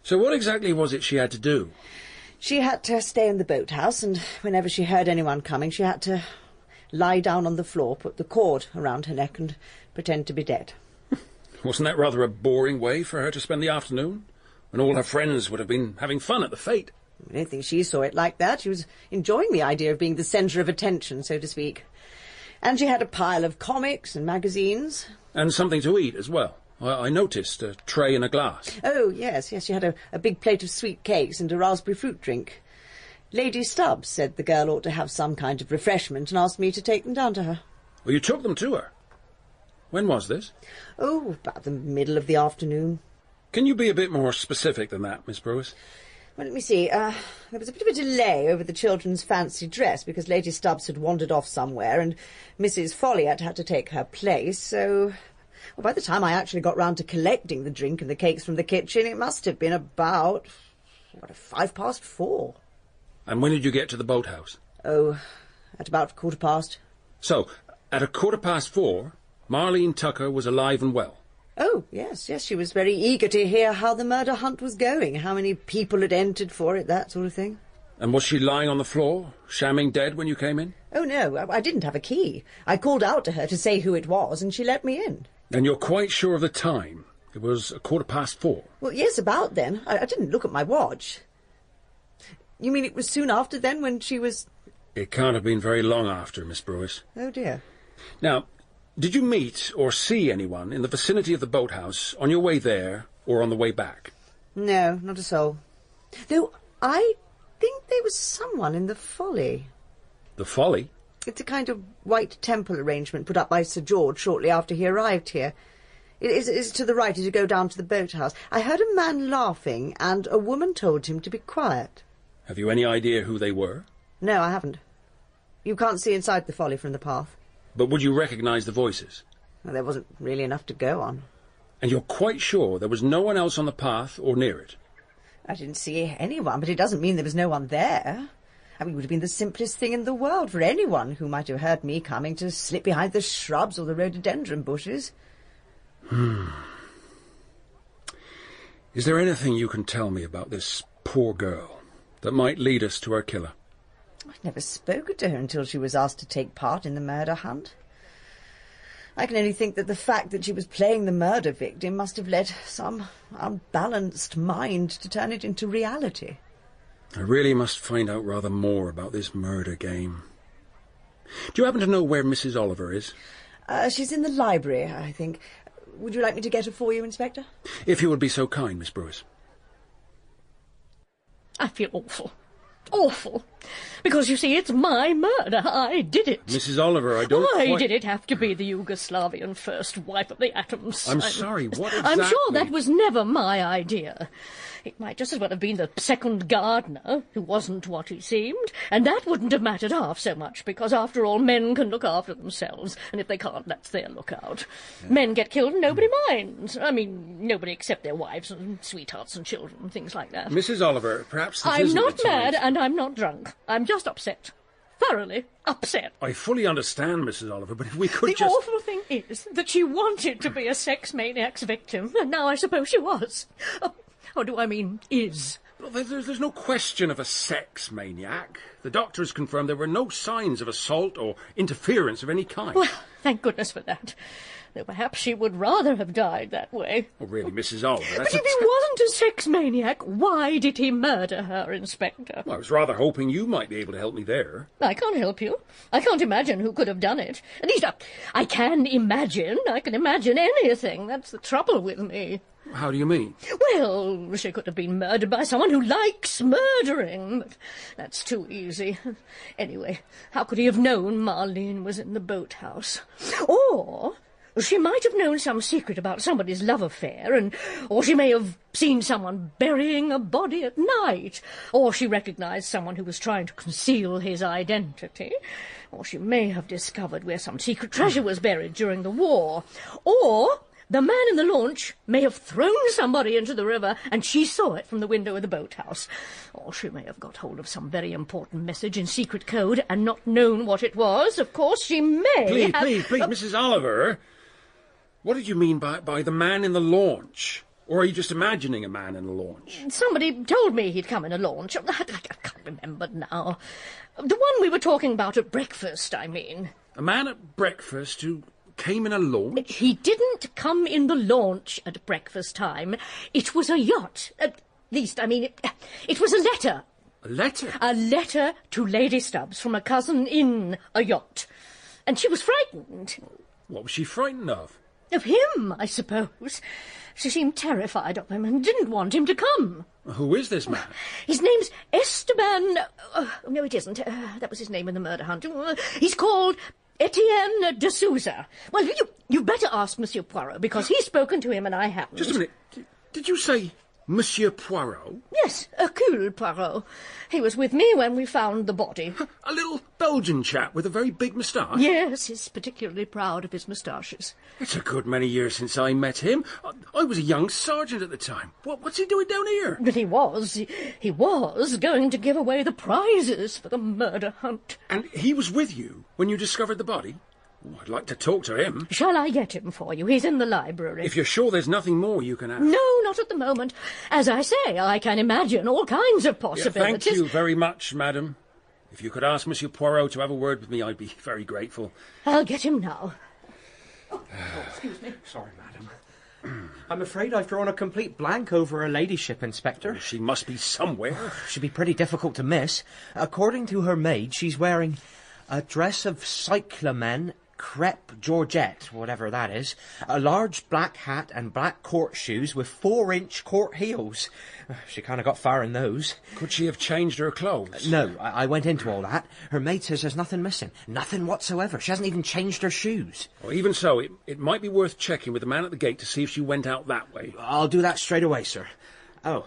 So what exactly was it she had to do? She had to stay in the boathouse, and whenever she heard anyone coming, she had to lie down on the floor, put the cord around her neck, and pretend to be dead. Wasn't that rather a boring way for her to spend the afternoon? When all her friends would have been having fun at the fete. I don't think she saw it like that. She was enjoying the idea of being the centre of attention, so to speak. And she had a pile of comics and magazines. And something to eat as well. I noticed a tray and a glass. Oh, yes, she had a big plate of sweet cakes and a raspberry fruit drink. Lady Stubbs said the girl ought to have some kind of refreshment and asked me to take them down to her. Well, you took them to her? When was this? Oh, about the middle of the afternoon. Can you be a bit more specific than that, Miss Brewis? Well, let me see. There was a bit of a delay over the children's fancy dress because Lady Stubbs had wandered off somewhere and Mrs. Folliat had to take her place, so... Well, by the time I actually got round to collecting the drink and the cakes from the kitchen, it must have been about 4:05. And when did you get to the boathouse? Oh, at about 4:15. So, at 4:15, Marlene Tucker was alive and well? Oh, yes, she was very eager to hear how the murder hunt was going, how many people had entered for it, that sort of thing. And was she lying on the floor, shamming dead when you came in? Oh, no, I didn't have a key. I called out to her to say who it was, and she let me in. And you're quite sure of the time? It was 4:15? Well, yes, about then. I didn't look at my watch. You mean it was soon after then when she was... It can't have been very long after, Miss Brewis. Oh, dear. Now, did you meet or see anyone in the vicinity of the boathouse on your way there or on the way back? No, not a soul. Though I think there was someone in the folly. The folly? It's a kind of white temple arrangement put up by Sir George shortly after he arrived here. It is to the right as you go down to the boathouse. I heard a man laughing and a woman told him to be quiet. Have you any idea who they were? No, I haven't. You can't see inside the folly from the path. But would you recognise the voices? Well, there wasn't really enough to go on. And you're quite sure there was no one else on the path or near it? I didn't see anyone, but it doesn't mean there was no one there. I mean, it would have been the simplest thing in the world for anyone who might have heard me coming to slip behind the shrubs or the rhododendron bushes. Is there anything you can tell me about this poor girl that might lead us to our killer? I'd never spoken to her until she was asked to take part in the murder hunt. I can only think that the fact that she was playing the murder victim must have led some unbalanced mind to turn it into reality. I really must find out rather more about this murder game. Do you happen to know where Mrs. Oliver is? She's in the library, I think. Would you like me to get her for you, Inspector? If you would be so kind, Miss Brewis. I feel awful. Awful. Because, you see, it's my murder. I did it. Mrs. Oliver, I don't... Why did it have to be the Yugoslavian first wife of the atoms? I'm sorry, what exactly... I'm sure that was never my idea. It might just as well have been the second gardener, who wasn't what he seemed, and that wouldn't have mattered half so much, because, after all, men can look after themselves, and if they can't, that's their lookout. Yeah. Men get killed and nobody minds. I mean, nobody except their wives and sweethearts and children and things like that. Mrs. Oliver, perhaps this isn't... I'm not mad, and I'm not drunk. I'm just upset. Thoroughly upset. I fully understand, Mrs. Oliver, but if we could The awful thing is that she wanted to be a sex maniac's victim, and now I suppose she was. Or do I mean is? Well, there's no question of a sex maniac. The doctor has confirmed there were no signs of assault or interference of any kind. Well, thank goodness for that. Though perhaps she would rather have died that way. Oh, really, Mrs. Oliver? But if he wasn't a sex maniac, why did he murder her, Inspector? Well, I was rather hoping you might be able to help me there. I can't help you. I can't imagine who could have done it. At least I can imagine. I can imagine anything. That's the trouble with me. How do you mean? Well, she could have been murdered by someone who likes murdering. But that's too easy. Anyway, how could he have known Marlene was in the boathouse? Or she might have known some secret about somebody's love affair, or she may have seen someone burying a body at night, or she recognised someone who was trying to conceal his identity, or she may have discovered where some secret treasure was buried during the war, or... The man in the launch may have thrown somebody into the river, and she saw it from the window of the boathouse. Or she may have got hold of some very important message in secret code and not known what it was. Of course, she may Please, Mrs. Oliver. What did you mean by the man in the launch? Or are you just imagining a man in a launch? Somebody told me he'd come in a launch. I can't remember now. The one we were talking about at breakfast, I mean. A man at breakfast who... came in a launch? He didn't come in the launch at breakfast time. It was a yacht. At least, I mean, it was a letter. A letter? A letter to Lady Stubbs from a cousin in a yacht. And she was frightened. What was she frightened of? Of him, I suppose. She seemed terrified of him and didn't want him to come. Who is this man? His name's Esteban... no, it isn't. That was his name in the murder hunt. He's called... Etienne de Souza. Well, you better ask Monsieur Poirot, because he's spoken to him and I haven't. Just a minute. Did you say Monsieur Poirot? Yes, Hercule Poirot. He was with me when we found the body. A little Belgian chap with a very big moustache? Yes, he's particularly proud of his moustaches. It's a good many years since I met him. I was a young sergeant at the time. What's he doing down here? But he was going to give away the prizes for the murder hunt. And he was with you when you discovered the body? Oh, I'd like to talk to him. Shall I get him for you? He's in the library. If you're sure there's nothing more you can ask. No, not at the moment. As I say, I can imagine all kinds of possibilities. Thank you very much, madam. If you could ask Monsieur Poirot to have a word with me, I'd be very grateful. I'll get him now. Oh, excuse me. Sorry, madam. I'm afraid I've drawn a complete blank over her ladyship, Inspector. Oh, she must be somewhere. She'd be pretty difficult to miss. According to her maid, she's wearing a dress of cyclamen... crepe Georgette, whatever that is, a large black hat and black court shoes with 4-inch court heels. She kind of got far in those. Could she have changed her clothes? No, I went into all that. Her maid says there's nothing missing. Nothing whatsoever. She hasn't even changed her shoes. Well, even so, it might be worth checking with the man at the gate to see if she went out that way. I'll do that straight away, sir. Oh,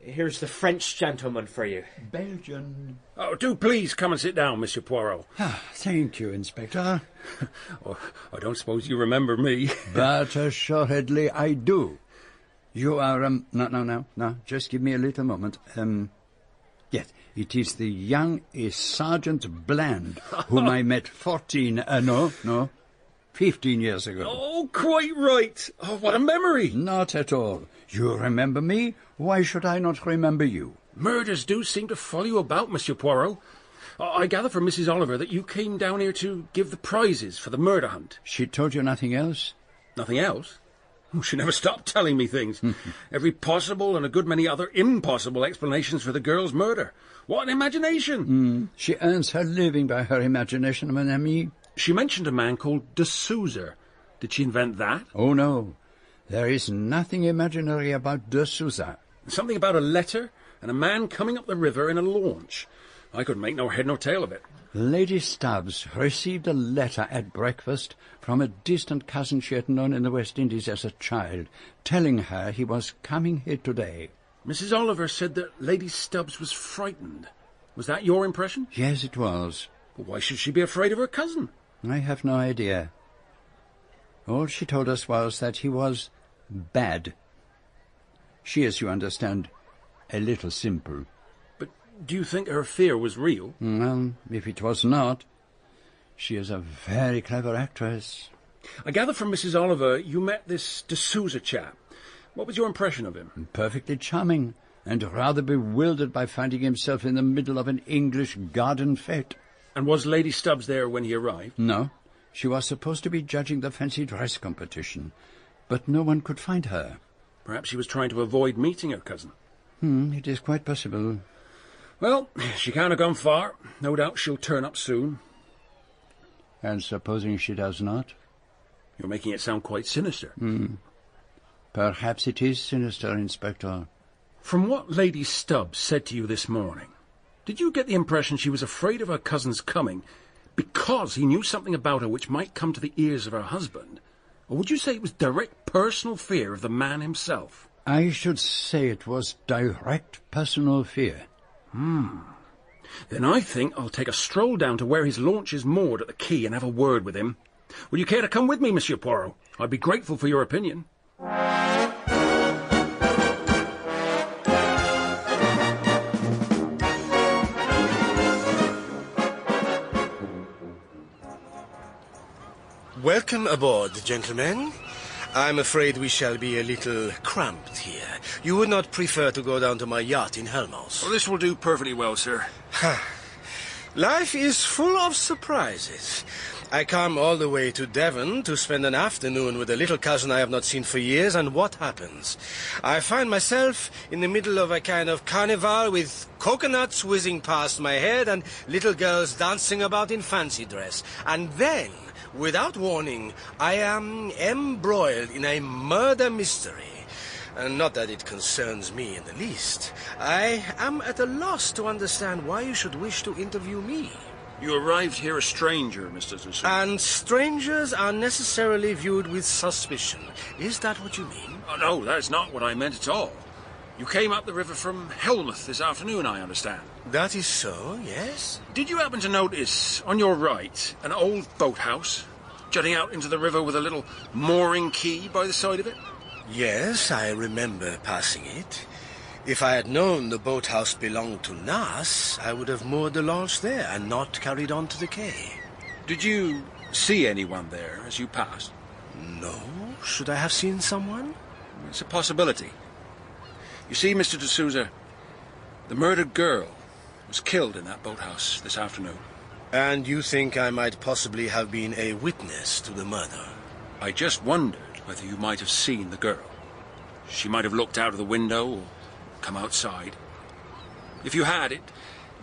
here's the French gentleman for you. Belgian. Oh, do please come and sit down, Monsieur Poirot. Ah, thank you, Inspector. Oh, I don't suppose you remember me. But assuredly I do. You are, no, just give me a little moment. Yes, it is the young Sergeant Bland, whom I met 15 years ago. Oh, quite right. Oh, what a memory. Not at all. You remember me? Why should I not remember you? Murders do seem to follow you about, Monsieur Poirot. I gather from Mrs. Oliver that you came down here to give the prizes for the murder hunt. She told you nothing else? Nothing else? She never stopped telling me things. Every possible and a good many other impossible explanations for the girl's murder. What an imagination! She earns her living by her imagination, mon ami. She mentioned a man called De Souza. Did she invent that? Oh, no. There is nothing imaginary about De Souza. Something about a letter and a man coming up the river in a launch. I could make no head nor tail of it. Lady Stubbs received a letter at breakfast from a distant cousin she had known in the West Indies as a child, telling her he was coming here today. Mrs. Oliver said that Lady Stubbs was frightened. Was that your impression? Yes, it was. But why should she be afraid of her cousin? I have no idea. All she told us was that he was bad. She, as you understand, a little simple. But do you think her fear was real? Well, if it was not, she is a very clever actress. I gather from Mrs. Oliver you met this De Souza chap. What was your impression of him? Perfectly charming, and rather bewildered by finding himself in the middle of an English garden fête. And was Lady Stubbs there when he arrived? No. She was supposed to be judging the fancy dress competition, but no one could find her. Perhaps she was trying to avoid meeting her cousin. It is quite possible. Well, she can't have gone far. No doubt she'll turn up soon. And supposing she does not? You're making it sound quite sinister. Perhaps it is sinister, Inspector. From what Lady Stubbs said to you this morning, did you get the impression she was afraid of her cousin's coming because he knew something about her which might come to the ears of her husband? Or would you say it was direct personal fear of the man himself? I should say it was direct personal fear. Then I think I'll take a stroll down to where his launch is moored at the quay and have a word with him. Will you care to come with me, Monsieur Poirot? I'd be grateful for your opinion. Welcome aboard, gentlemen. I'm afraid we shall be a little cramped here. You would not prefer to go down to my yacht in Helmmouth? Well, this will do perfectly well, sir. Life is full of surprises. I come all the way to Devon to spend an afternoon with a little cousin I have not seen for years, and what happens? I find myself in the middle of a kind of carnival with coconuts whizzing past my head and little girls dancing about in fancy dress. And then, without warning, I am embroiled in a murder mystery. And not that it concerns me in the least. I am at a loss to understand why you should wish to interview me. You arrived here a stranger, Mr. Dussou. And strangers are necessarily viewed with suspicion. Is that what you mean? Oh, no, that's not what I meant at all. You came up the river from Helmmouth this afternoon, I understand. That is so, yes. Did you happen to notice, on your right, an old boathouse jutting out into the river with a little mooring quay by the side of it? Yes, I remember passing it. If I had known the boathouse belonged to Nasse, I would have moored the launch there and not carried on to the quay. Did you see anyone there as you passed? No. Should I have seen someone? It's a possibility. You see, Mr. D'Souza, the murdered girl was killed in that boathouse this afternoon. And you think I might possibly have been a witness to the murder? I just wondered whether you might have seen the girl. She might have looked out of the window or come outside. If you had, it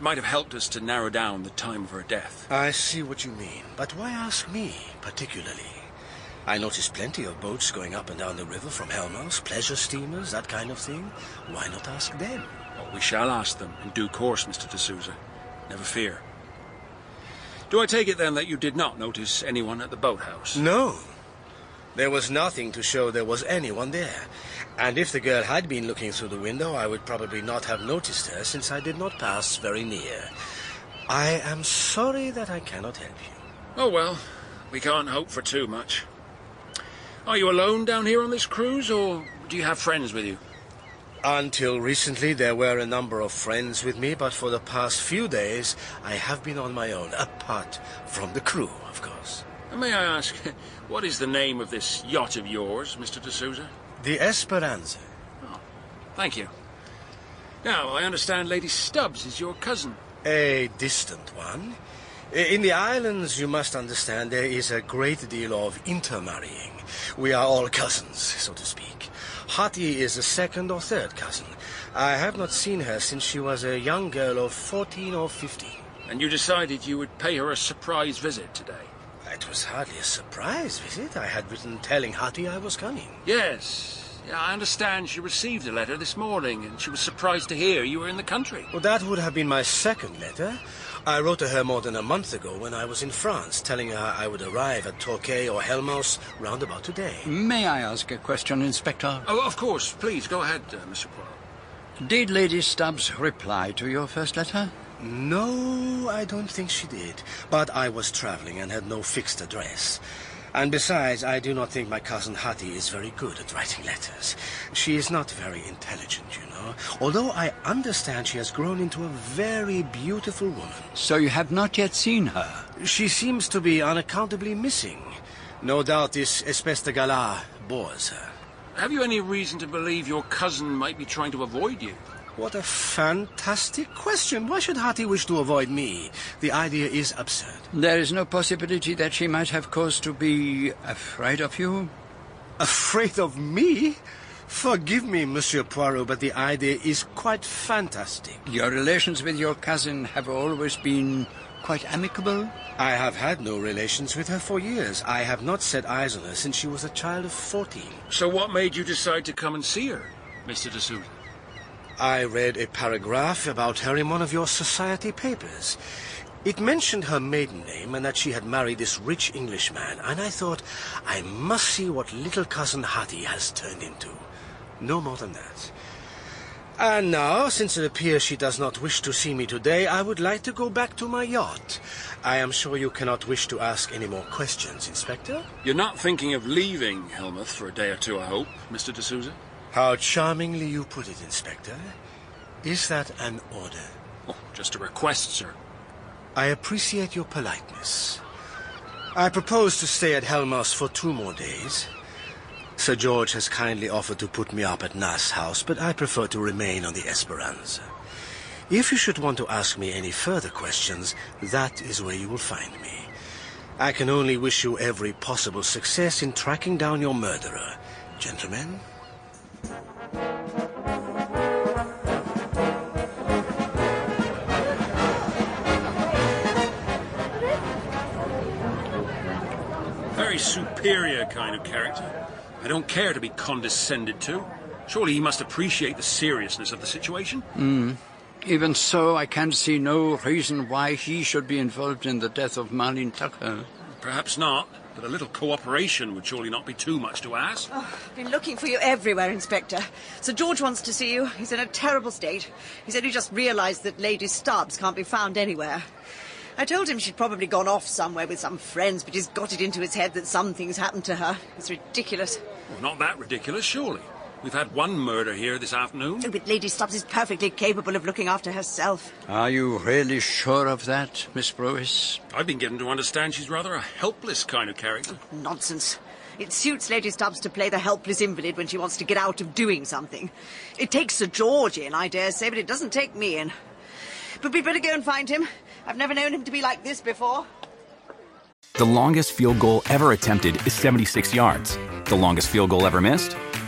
might have helped us to narrow down the time of her death. I see what you mean, but why ask me particularly? I noticed plenty of boats going up and down the river from Helmmouth, pleasure steamers, that kind of thing. Why not ask them? Well, we shall ask them in due course, Mr. D'Souza. Never fear. Do I take it, then, that you did not notice anyone at the boathouse? No. There was nothing to show there was anyone there. And if the girl had been looking through the window, I would probably not have noticed her, since I did not pass very near. I am sorry that I cannot help you. Oh, well, we can't hope for too much. Are you alone down here on this cruise, or do you have friends with you? Until recently, there were a number of friends with me, but for the past few days, I have been on my own, apart from the crew, of course. And may I ask, what is the name of this yacht of yours, Mr. D'Souza? The Esperanza. Oh, thank you. Now, I understand Lady Stubbs is your cousin. A distant one. In the islands, you must understand, there is a great deal of intermarrying. We are all cousins, so to speak. Hattie is a second or third cousin. I have not seen her since she was a young girl of 14 or 15. And you decided you would pay her a surprise visit today? It was hardly a surprise visit. I had written telling Hattie I was coming. Yes. Yeah, I understand she received a letter this morning, and she was surprised to hear you were in the country. Well, that would have been my second letter. I wrote to her more than a month ago when I was in France, telling her I would arrive at Torquay or Helmmouth round about today. May I ask a question, Inspector? Oh, of course. Please, go ahead, Mr. Poirot. Did Lady Stubbs reply to your first letter? No, I don't think she did. But I was travelling and had no fixed address. And besides, I do not think my cousin Hattie is very good at writing letters. She is not very intelligent, you know, although I understand she has grown into a very beautiful woman. So you have not yet seen her? She seems to be unaccountably missing. No doubt this espèce de gala bores her. Have you any reason to believe your cousin might be trying to avoid you? What a fantastic question. Why should Hattie wish to avoid me? The idea is absurd. There is no possibility that she might have cause to be afraid of you? Afraid of me? Forgive me, Monsieur Poirot, but the idea is quite fantastic. Your relations with your cousin have always been quite amicable? I have had no relations with her for years. I have not set eyes on her since she was a child of 14. So what made you decide to come and see her, Mr. de Souza? I read a paragraph about her in one of your society papers. It mentioned her maiden name and that she had married this rich Englishman, and I thought, I must see what little cousin Hattie has turned into. No more than that. And now, since it appears she does not wish to see me today, I would like to go back to my yacht. I am sure you cannot wish to ask any more questions, Inspector. You're not thinking of leaving Helmmouth for a day or two, I hope, Mr. de Souza? How charmingly you put it, Inspector. Is that an order? Oh, just a request, sir. I appreciate your politeness. I propose to stay at Helmmouth for 2 more days. Sir George has kindly offered to put me up at Nasse House, but I prefer to remain on the Esperanza. If you should want to ask me any further questions, that is where you will find me. I can only wish you every possible success in tracking down your murderer. Gentlemen? Very superior kind of character. I don't care to be condescended to. Surely he must appreciate the seriousness of the situation. Even so, I can see no reason why he should be involved in the death of Marlene Tucker. Perhaps not. But a little cooperation would surely not be too much to ask. Oh, I've been looking for you everywhere, Inspector. Sir George wants to see you. He's in a terrible state. He said he just realised that Lady Stubbs can't be found anywhere. I told him she'd probably gone off somewhere with some friends, but he's got it into his head that something's happened to her. It's ridiculous. Well, not that ridiculous, surely. We've had one murder here this afternoon. Oh, but Lady Stubbs is perfectly capable of looking after herself. Are you really sure of that, Miss Brewis? I've been given to understand she's rather a helpless kind of character. Oh, nonsense. It suits Lady Stubbs to play the helpless invalid when she wants to get out of doing something. It takes Sir George in, I dare say, but it doesn't take me in. But we'd better go and find him. I've never known him to be like this before. The longest field goal ever attempted is 76 yards. The longest field goal ever missed?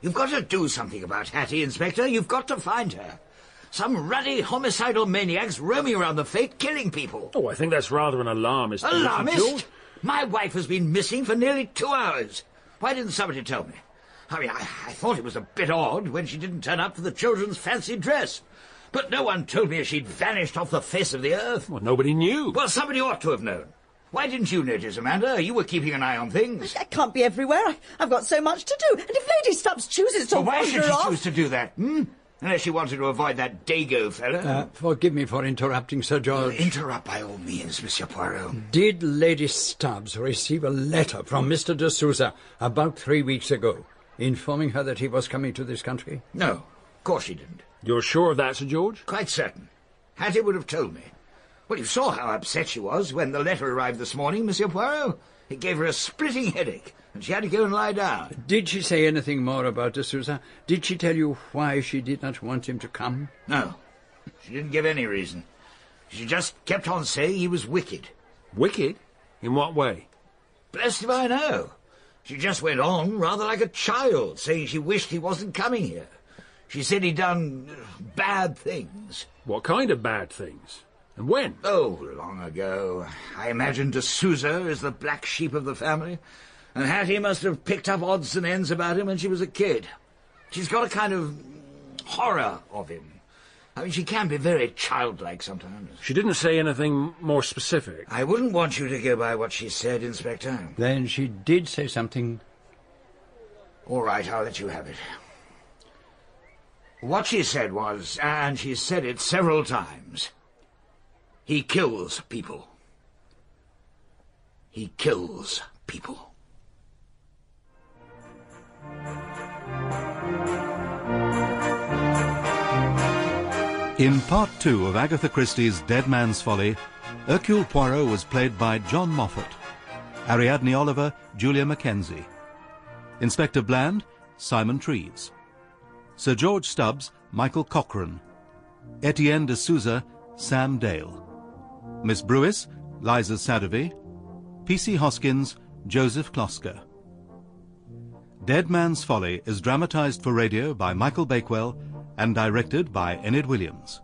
You've got to do something about Hattie, Inspector. You've got to find her. Some ruddy homicidal maniacs roaming around the flat, killing people. Oh, I think that's rather an alarmist. Alarmist? My wife has been missing for nearly 2 hours. Why didn't somebody tell me? I mean, I thought it was a bit odd when she didn't turn up for the children's fancy dress. But no one told me she'd vanished off the face of the earth. Well, nobody knew. Well, somebody ought to have known. Why didn't you notice, Amanda? You were keeping an eye on things. I can't be everywhere. I've got so much to do. And if Lady Stubbs chooses to wander off... Well, why should she choose to do that, Unless you wanted to avoid that Dago fellow. Forgive me for interrupting, Sir George. Interrupt by all means, Monsieur Poirot. Did Lady Stubbs receive a letter from Mr. de Souza about 3 weeks ago, informing her that he was coming to this country? No, of course she didn't. You're sure of that, Sir George? Quite certain. Hattie would have told me. Well, you saw how upset she was when the letter arrived this morning, Monsieur Poirot. It gave her a splitting headache, and she had to go and lie down. Did she say anything more about de Souza? Did she tell you why she did not want him to come? No. She didn't give any reason. She just kept on saying he was wicked. Wicked? In what way? Blessed if I know. She just went on rather like a child, saying she wished he wasn't coming here. She said he'd done bad things. What kind of bad things? And when? Oh, long ago. I imagine de Souza is the black sheep of the family, and Hattie must have picked up odds and ends about him when she was a kid. She's got a kind of horror of him. I mean, she can be very childlike sometimes. She didn't say anything more specific. I wouldn't want you to go by what she said, Inspector. Then she did say something. All right, I'll let you have it. What she said was, and she said it several times, he kills people. He kills people. In part two of Agatha Christie's Dead Man's Folly, Hercule Poirot was played by John Moffat, Ariadne Oliver, Julia Mackenzie, Inspector Bland, Simon Treves, Sir George Stubbs, Michael Cochran, Etienne de Souza, Sam Dale, Miss Brewis, Liza Sadovy, P.C. Hoskins, Joseph Kloska. Dead Man's Folly is dramatised for radio by Michael Bakewell and directed by Enid Williams.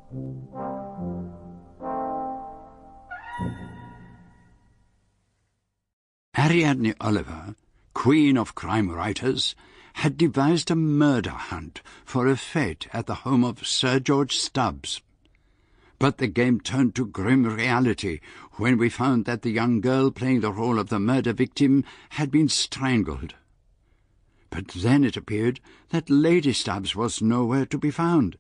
Ariadne Oliver, Queen of Crime Writers, had devised a murder hunt for a fete at the home of Sir George Stubbs. But the game turned to grim reality when we found that the young girl playing the role of the murder victim had been strangled. But then it appeared that Lady Stubbs was nowhere to be found.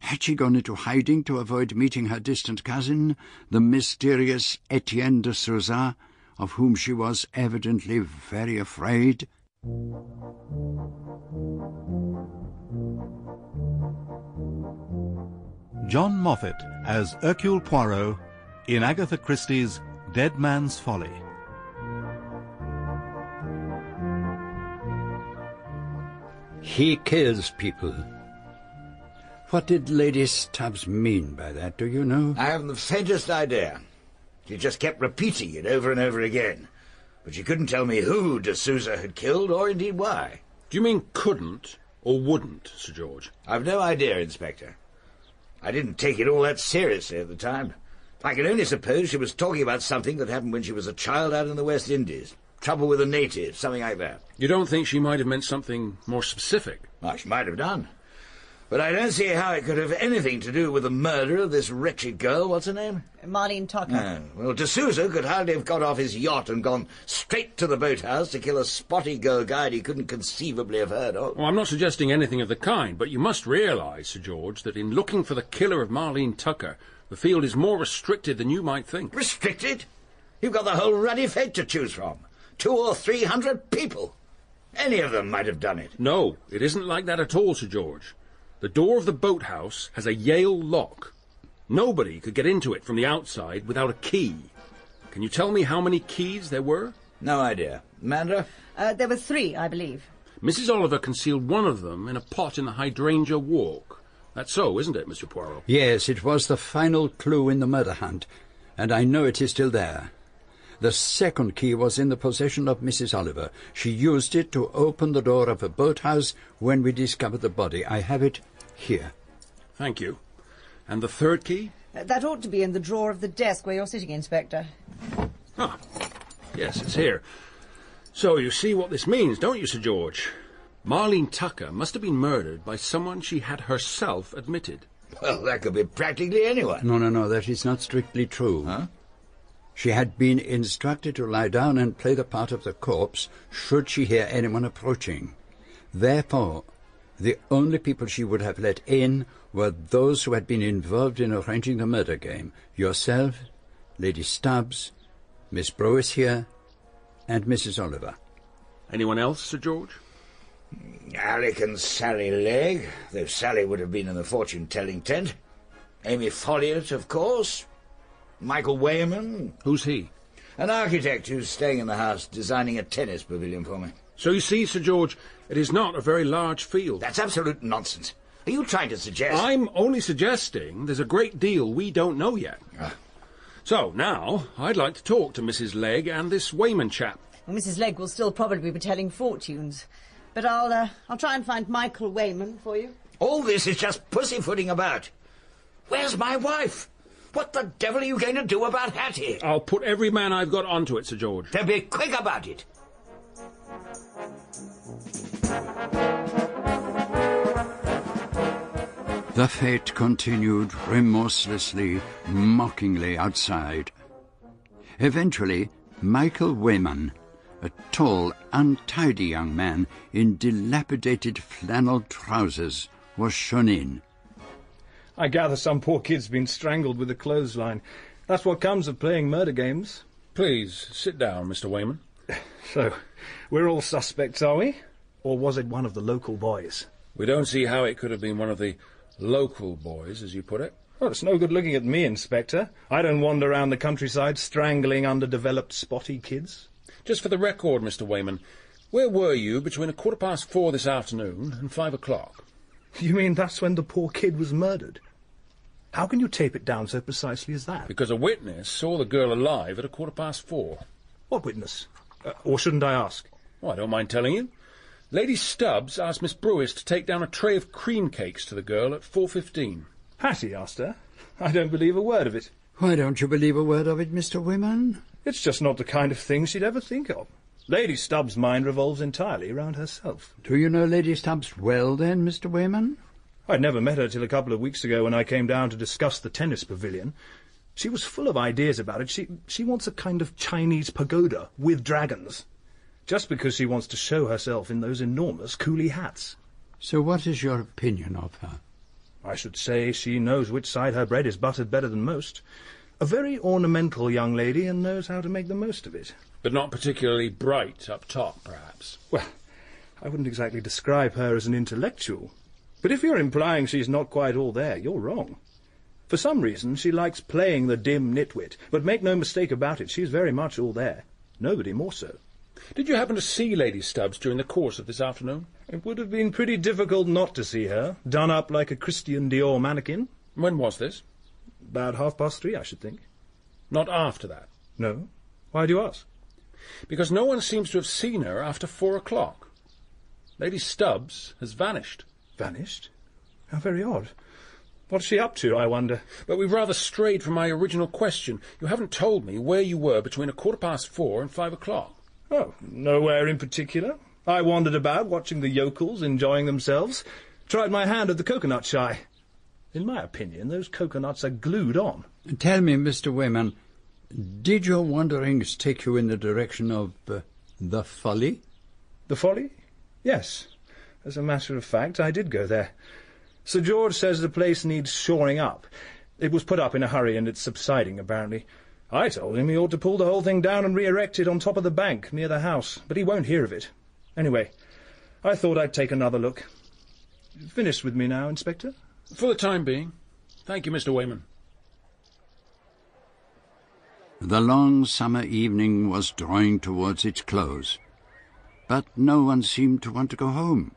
Had she gone into hiding to avoid meeting her distant cousin, the mysterious Etienne de Souza, of whom she was evidently very afraid? John Moffat as Hercule Poirot in Agatha Christie's Dead Man's Folly. He kills people. What did Lady Stubbs mean by that, do you know? I haven't the faintest idea. She just kept repeating it over and over again. But she couldn't tell me who de Souza had killed, or indeed why. Do you mean couldn't or wouldn't, Sir George? I've no idea, Inspector. I didn't take it all that seriously at the time. I can only suppose she was talking about something that happened when she was a child out in the West Indies. Trouble with a native, something like that. You don't think she might have meant something more specific? Well, she might have done. But I don't see how it could have anything to do with the murder of this wretched girl. What's her name? Marlene Tucker. No. Well, de Souza could hardly have got off his yacht and gone straight to the boathouse to kill a spotty girl guide he couldn't conceivably have heard of. Well, I'm not suggesting anything of the kind, but you must realise, Sir George, that in looking for the killer of Marlene Tucker, the field is more restricted than you might think. Restricted? You've got the whole ruddy fete to choose from. 200 or 300 people. Any of them might have done it. No, it isn't like that at all, Sir George. The door of the boathouse has a Yale lock. Nobody could get into it from the outside without a key. Can you tell me how many keys there were? No idea. Amanda? There were 3, I believe. Mrs. Oliver concealed one of them in a pot in the hydrangea walk. That's so, isn't it, Monsieur Poirot? Yes, it was the final clue in the murder hunt, and I know it is still there. The second key was in the possession of Mrs. Oliver. She used it to open the door of a boathouse when we discovered the body. I have it here. Thank you. And the third key? That ought to be in the drawer of the desk where you're sitting, Inspector. Ah, yes, it's here. So you see what this means, don't you, Sir George? Marlene Tucker must have been murdered by someone she had herself admitted. Well, that could be practically anyone. No, that is not strictly true. Huh? She had been instructed to lie down and play the part of the corpse should she hear anyone approaching. Therefore, the only people she would have let in were those who had been involved in arranging the murder game, yourself, Lady Stubbs, Miss Brewis here, and Mrs. Oliver. Anyone else, Sir George? Alec and Sally Legg, though Sally would have been in the fortune-telling tent. Amy Folliat, of course. Michael Wayman. Who's he? An architect who's staying in the house, designing a tennis pavilion for me. So you see, Sir George, it is not a very large field. That's absolute nonsense. Are you trying to suggest... I'm only suggesting there's a great deal we don't know yet. So, now, I'd like to talk to Mrs. Legg and this Wayman chap. Well, Mrs. Legg will still probably be telling fortunes. But I'll try and find Michael Wayman for you. All this is just pussyfooting about. Where's my wife? What the devil are you going to do about Hattie? I'll put every man I've got onto it, Sir George. Then be quick about it. The fete continued remorselessly, mockingly outside. Eventually, Michael Wayman, a tall, untidy young man in dilapidated flannel trousers, was shown in. I gather some poor kid's been strangled with a clothesline. That's what comes of playing murder games. Please, sit down, Mr. Wayman. So, we're all suspects, are we? Or was it one of the local boys? We don't see how it could have been one of the local boys, as you put it. Well, it's no good looking at me, Inspector. I don't wander around the countryside strangling underdeveloped, spotty kids. Just for the record, Mr. Wayman, where were you between 4:15 this afternoon and 5:00? You mean that's when the poor kid was murdered? How can you tape it down so precisely as that? Because a witness saw the girl alive at 4:15. What witness? Or shouldn't I ask? Well, I don't mind telling you. Lady Stubbs asked Miss Brewis to take down a tray of cream cakes to the girl at 4:15. Hattie asked her? I don't believe a word of it. Why don't you believe a word of it, Mr. Wayman? It's just not the kind of thing she'd ever think of. Lady Stubbs' mind revolves entirely round herself. Do you know Lady Stubbs well, then, Mr. Wayman? I'd never met her till a couple of weeks ago when I came down to discuss the tennis pavilion. She was full of ideas about it. She wants a kind of Chinese pagoda with dragons, just because she wants to show herself in those enormous coolie hats. So what is your opinion of her? I should say she knows which side her bread is buttered better than most. A very ornamental young lady and knows how to make the most of it. But not particularly bright up top, perhaps. Well, I wouldn't exactly describe her as an intellectual. But if you're implying she's not quite all there, you're wrong. For some reason, she likes playing the dim nitwit. But make no mistake about it, she's very much all there. Nobody more so. Did you happen to see Lady Stubbs during the course of this afternoon? It would have been pretty difficult not to see her, done up like a Christian Dior mannequin. When was this? About 3:30, I should think. Not after that? No. Why do you ask? Because no one seems to have seen her after 4:00. Lady Stubbs has vanished. Vanished? How very odd. What's she up to, I wonder? But we've rather strayed from my original question. You haven't told me where you were between 4:15 and 5:00. Oh, nowhere in particular. I wandered about, watching the yokels enjoying themselves. Tried my hand at the coconut shy. In my opinion, those coconuts are glued on. Tell me, Mr. Wayman, did your wanderings take you in the direction of the Folly? The Folly? Yes. As a matter of fact, I did go there. Sir George says the place needs shoring up. It was put up in a hurry and it's subsiding, apparently. I told him he ought to pull the whole thing down and re-erect it on top of the bank near the house, but he won't hear of it. Anyway, I thought I'd take another look. Finished with me now, Inspector? For the time being. Thank you, Mr. Wayman. The long summer evening was drawing towards its close, but no one seemed to want to go home.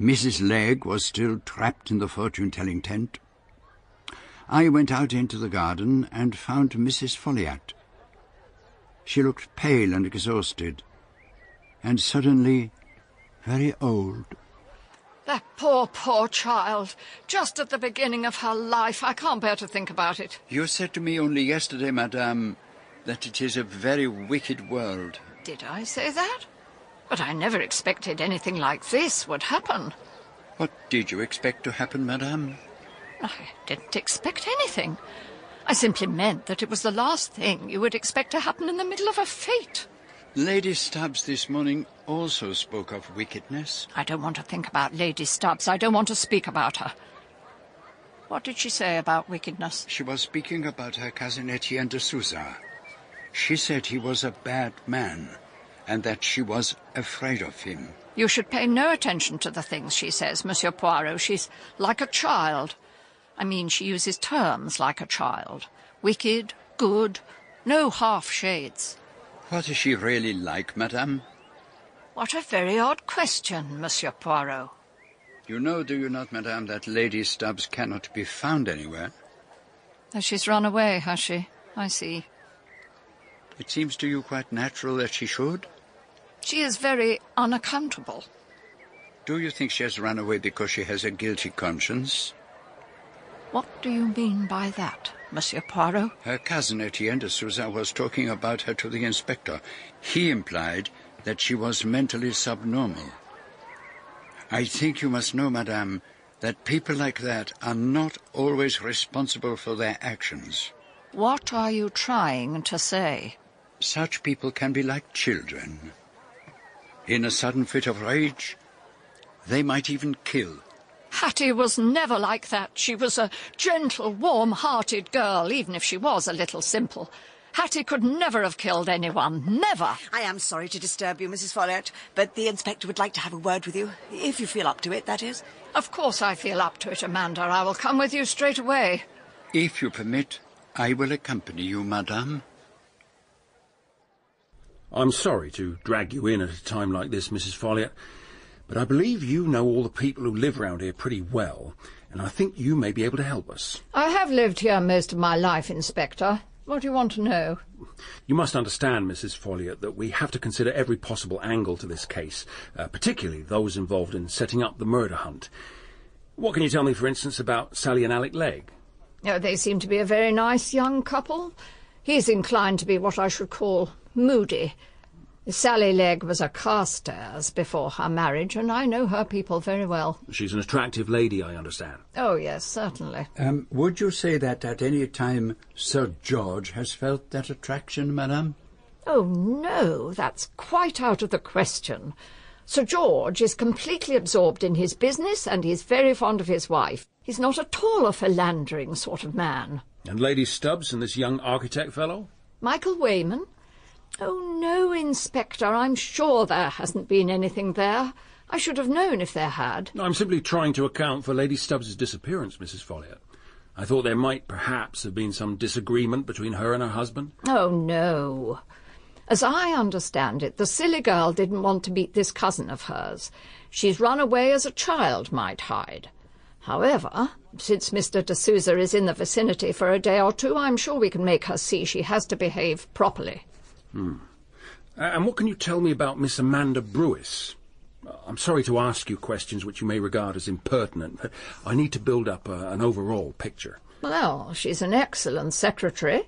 Mrs. Legg was still trapped in the fortune-telling tent. I went out into the garden and found Mrs. Folliat. She looked pale and exhausted, and suddenly very old. That poor, poor child. Just at the beginning of her life. I can't bear to think about it. You said to me only yesterday, madame, that it is a very wicked world. Did I say that? But I never expected anything like this would happen. What did you expect to happen, madame? I didn't expect anything. I simply meant that it was the last thing you would expect to happen in the middle of a fete. Lady Stubbs this morning also spoke of wickedness. I don't want to think about Lady Stubbs. I don't want to speak about her. What did she say about wickedness? She was speaking about her cousin Etienne de Souza. She said he was a bad man and that she was afraid of him. You should pay no attention to the things she says, Monsieur Poirot. She's like a child. I mean, she uses terms like a child. Wicked, good, no half-shades. What is she really like, madame? What a very odd question, Monsieur Poirot. You know, do you not, madame, that Lady Stubbs cannot be found anywhere? She's run away, has she? I see. It seems to you quite natural that she should. She is very unaccountable. Do you think she has run away because she has a guilty conscience? What do you mean by that, Monsieur Poirot? Her cousin Etienne de Souza was talking about her to the inspector. He implied that she was mentally subnormal. I think you must know, madame, that people like that are not always responsible for their actions. What are you trying to say? Such people can be like children. In a sudden fit of rage, they might even kill. Hattie was never like that. She was a gentle, warm-hearted girl, even if she was a little simple. Hattie could never have killed anyone, never. I am sorry to disturb you, Mrs. Folliat, but the inspector would like to have a word with you, if you feel up to it, that is. Of course I feel up to it, Amanda. I will come with you straight away. If you permit, I will accompany you, madame. I'm sorry to drag you in at a time like this, Mrs. Folliat, but I believe you know all the people who live round here pretty well, and I think you may be able to help us. I have lived here most of my life, Inspector. What do you want to know? You must understand, Mrs. Folliat, that we have to consider every possible angle to this case, particularly those involved in setting up the murder hunt. What can you tell me, for instance, about Sally and Alec Legg? Oh, they seem to be a very nice young couple. He's inclined to be what I should call moody. Sally Legg was a Carstairs before her marriage, and I know her people very well. She's an attractive lady, I understand. Oh, yes, certainly. Would you say that at any time Sir George has felt that attraction, madame? Oh, no, that's quite out of the question. Sir George is completely absorbed in his business, and he's very fond of his wife. He's not at all a philandering sort of man. And Lady Stubbs and this young architect fellow? Michael Wayman? Oh, no, Inspector, I'm sure there hasn't been anything there. I should have known if there had. I'm simply trying to account for Lady Stubbs's disappearance, Mrs. Folliat. I thought there might perhaps have been some disagreement between her and her husband. Oh, no. As I understand it, the silly girl didn't want to meet this cousin of hers. She's run away as a child might hide. However, since Mr. de Souza is in the vicinity for a day or two, I'm sure we can make her see she has to behave properly. And what can you tell me about Miss Amanda Brewis? I'm sorry to ask you questions which you may regard as impertinent, but I need to build up an overall picture. Well, she's an excellent secretary.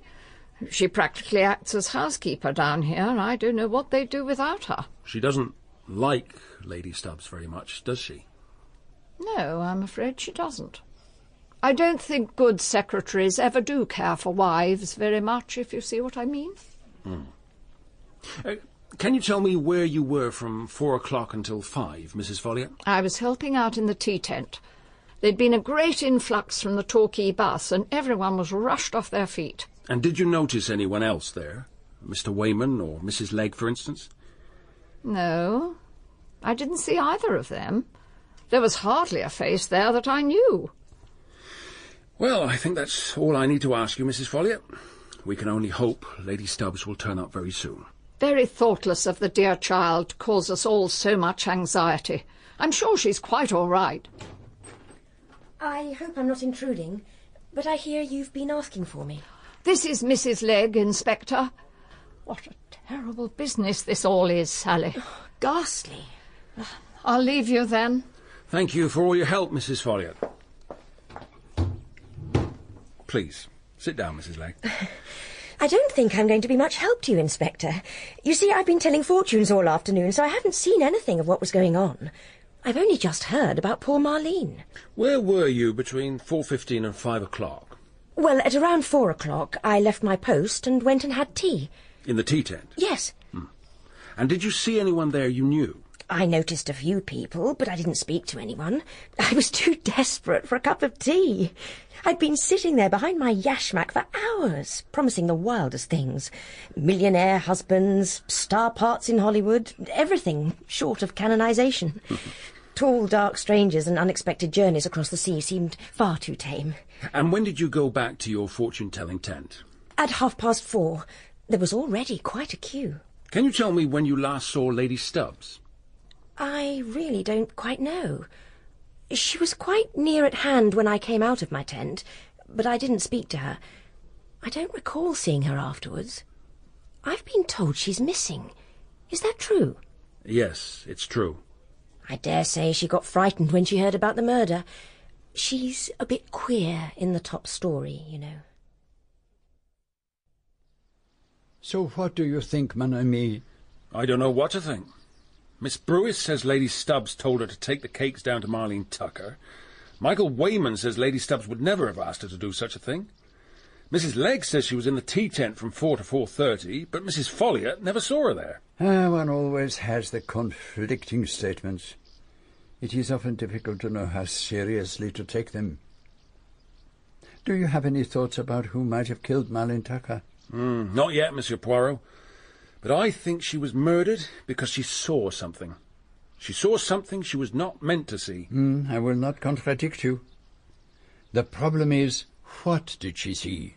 She practically acts as housekeeper down here, and I don't know what they do without her. She doesn't like Lady Stubbs very much, does she? No, I'm afraid she doesn't. I don't think good secretaries ever do care for wives very much, if you see what I mean. Can you tell me where you were from 4 o'clock until 5, Mrs. Folliat? I was helping out in the tea tent. There'd been a great influx from the Torquay bus, and everyone was rushed off their feet. And did you notice anyone else there? Mr. Wayman or Mrs. Legg, for instance? No, I didn't see either of them. There was hardly a face there that I knew. Well, I think that's all I need to ask you, Mrs. Folliat. We can only hope Lady Stubbs will turn up very soon. Very thoughtless of the dear child to cause us all so much anxiety. I'm sure she's quite all right. I hope I'm not intruding, but I hear you've been asking for me. This is Mrs. Legg, Inspector. What a terrible business this all is, Sally. Oh, ghastly. I'll leave you then. Thank you for all your help, Mrs. Folliat. Please, sit down, Mrs. Legg. I don't think I'm going to be much help to you, Inspector. You see, I've been telling fortunes all afternoon, so I haven't seen anything of what was going on. I've only just heard about poor Marlene. Where were you between 4:15 and 5 o'clock? Well, at around 4 o'clock, I left my post and went and had tea. In the tea tent? Yes. And did you see anyone there you knew? I noticed a few people, but I didn't speak to anyone. I was too desperate for a cup of tea. I'd been sitting there behind my yashmak for hours, promising the wildest things. Millionaire husbands, star parts in Hollywood, everything short of canonisation. Tall, dark strangers and unexpected journeys across the sea seemed far too tame. And when did you go back to your fortune-telling tent? At 4:30. There was already quite a queue. Can you tell me when you last saw Lady Stubbs? I really don't quite know. She was quite near at hand when I came out of my tent, but I didn't speak to her. I don't recall seeing her afterwards. I've been told she's missing. Is that true? Yes, it's true. I dare say she got frightened when she heard about the murder. She's a bit queer in the top story, you know. So what do you think, mon ami? I don't know what to think. Miss Brewis says Lady Stubbs told her to take the cakes down to Marlene Tucker. Michael Wayman says Lady Stubbs would never have asked her to do such a thing. Mrs. Legg says she was in the tea tent from 4 to 4:30, but Mrs. Folliat never saw her there. One always has the conflicting statements. It is often difficult to know how seriously to take them. Do you have any thoughts about who might have killed Marlene Tucker? Not yet, Monsieur Poirot. But I think she was murdered because she saw something. She saw something she was not meant to see. I will not contradict you. The problem is, what did she see?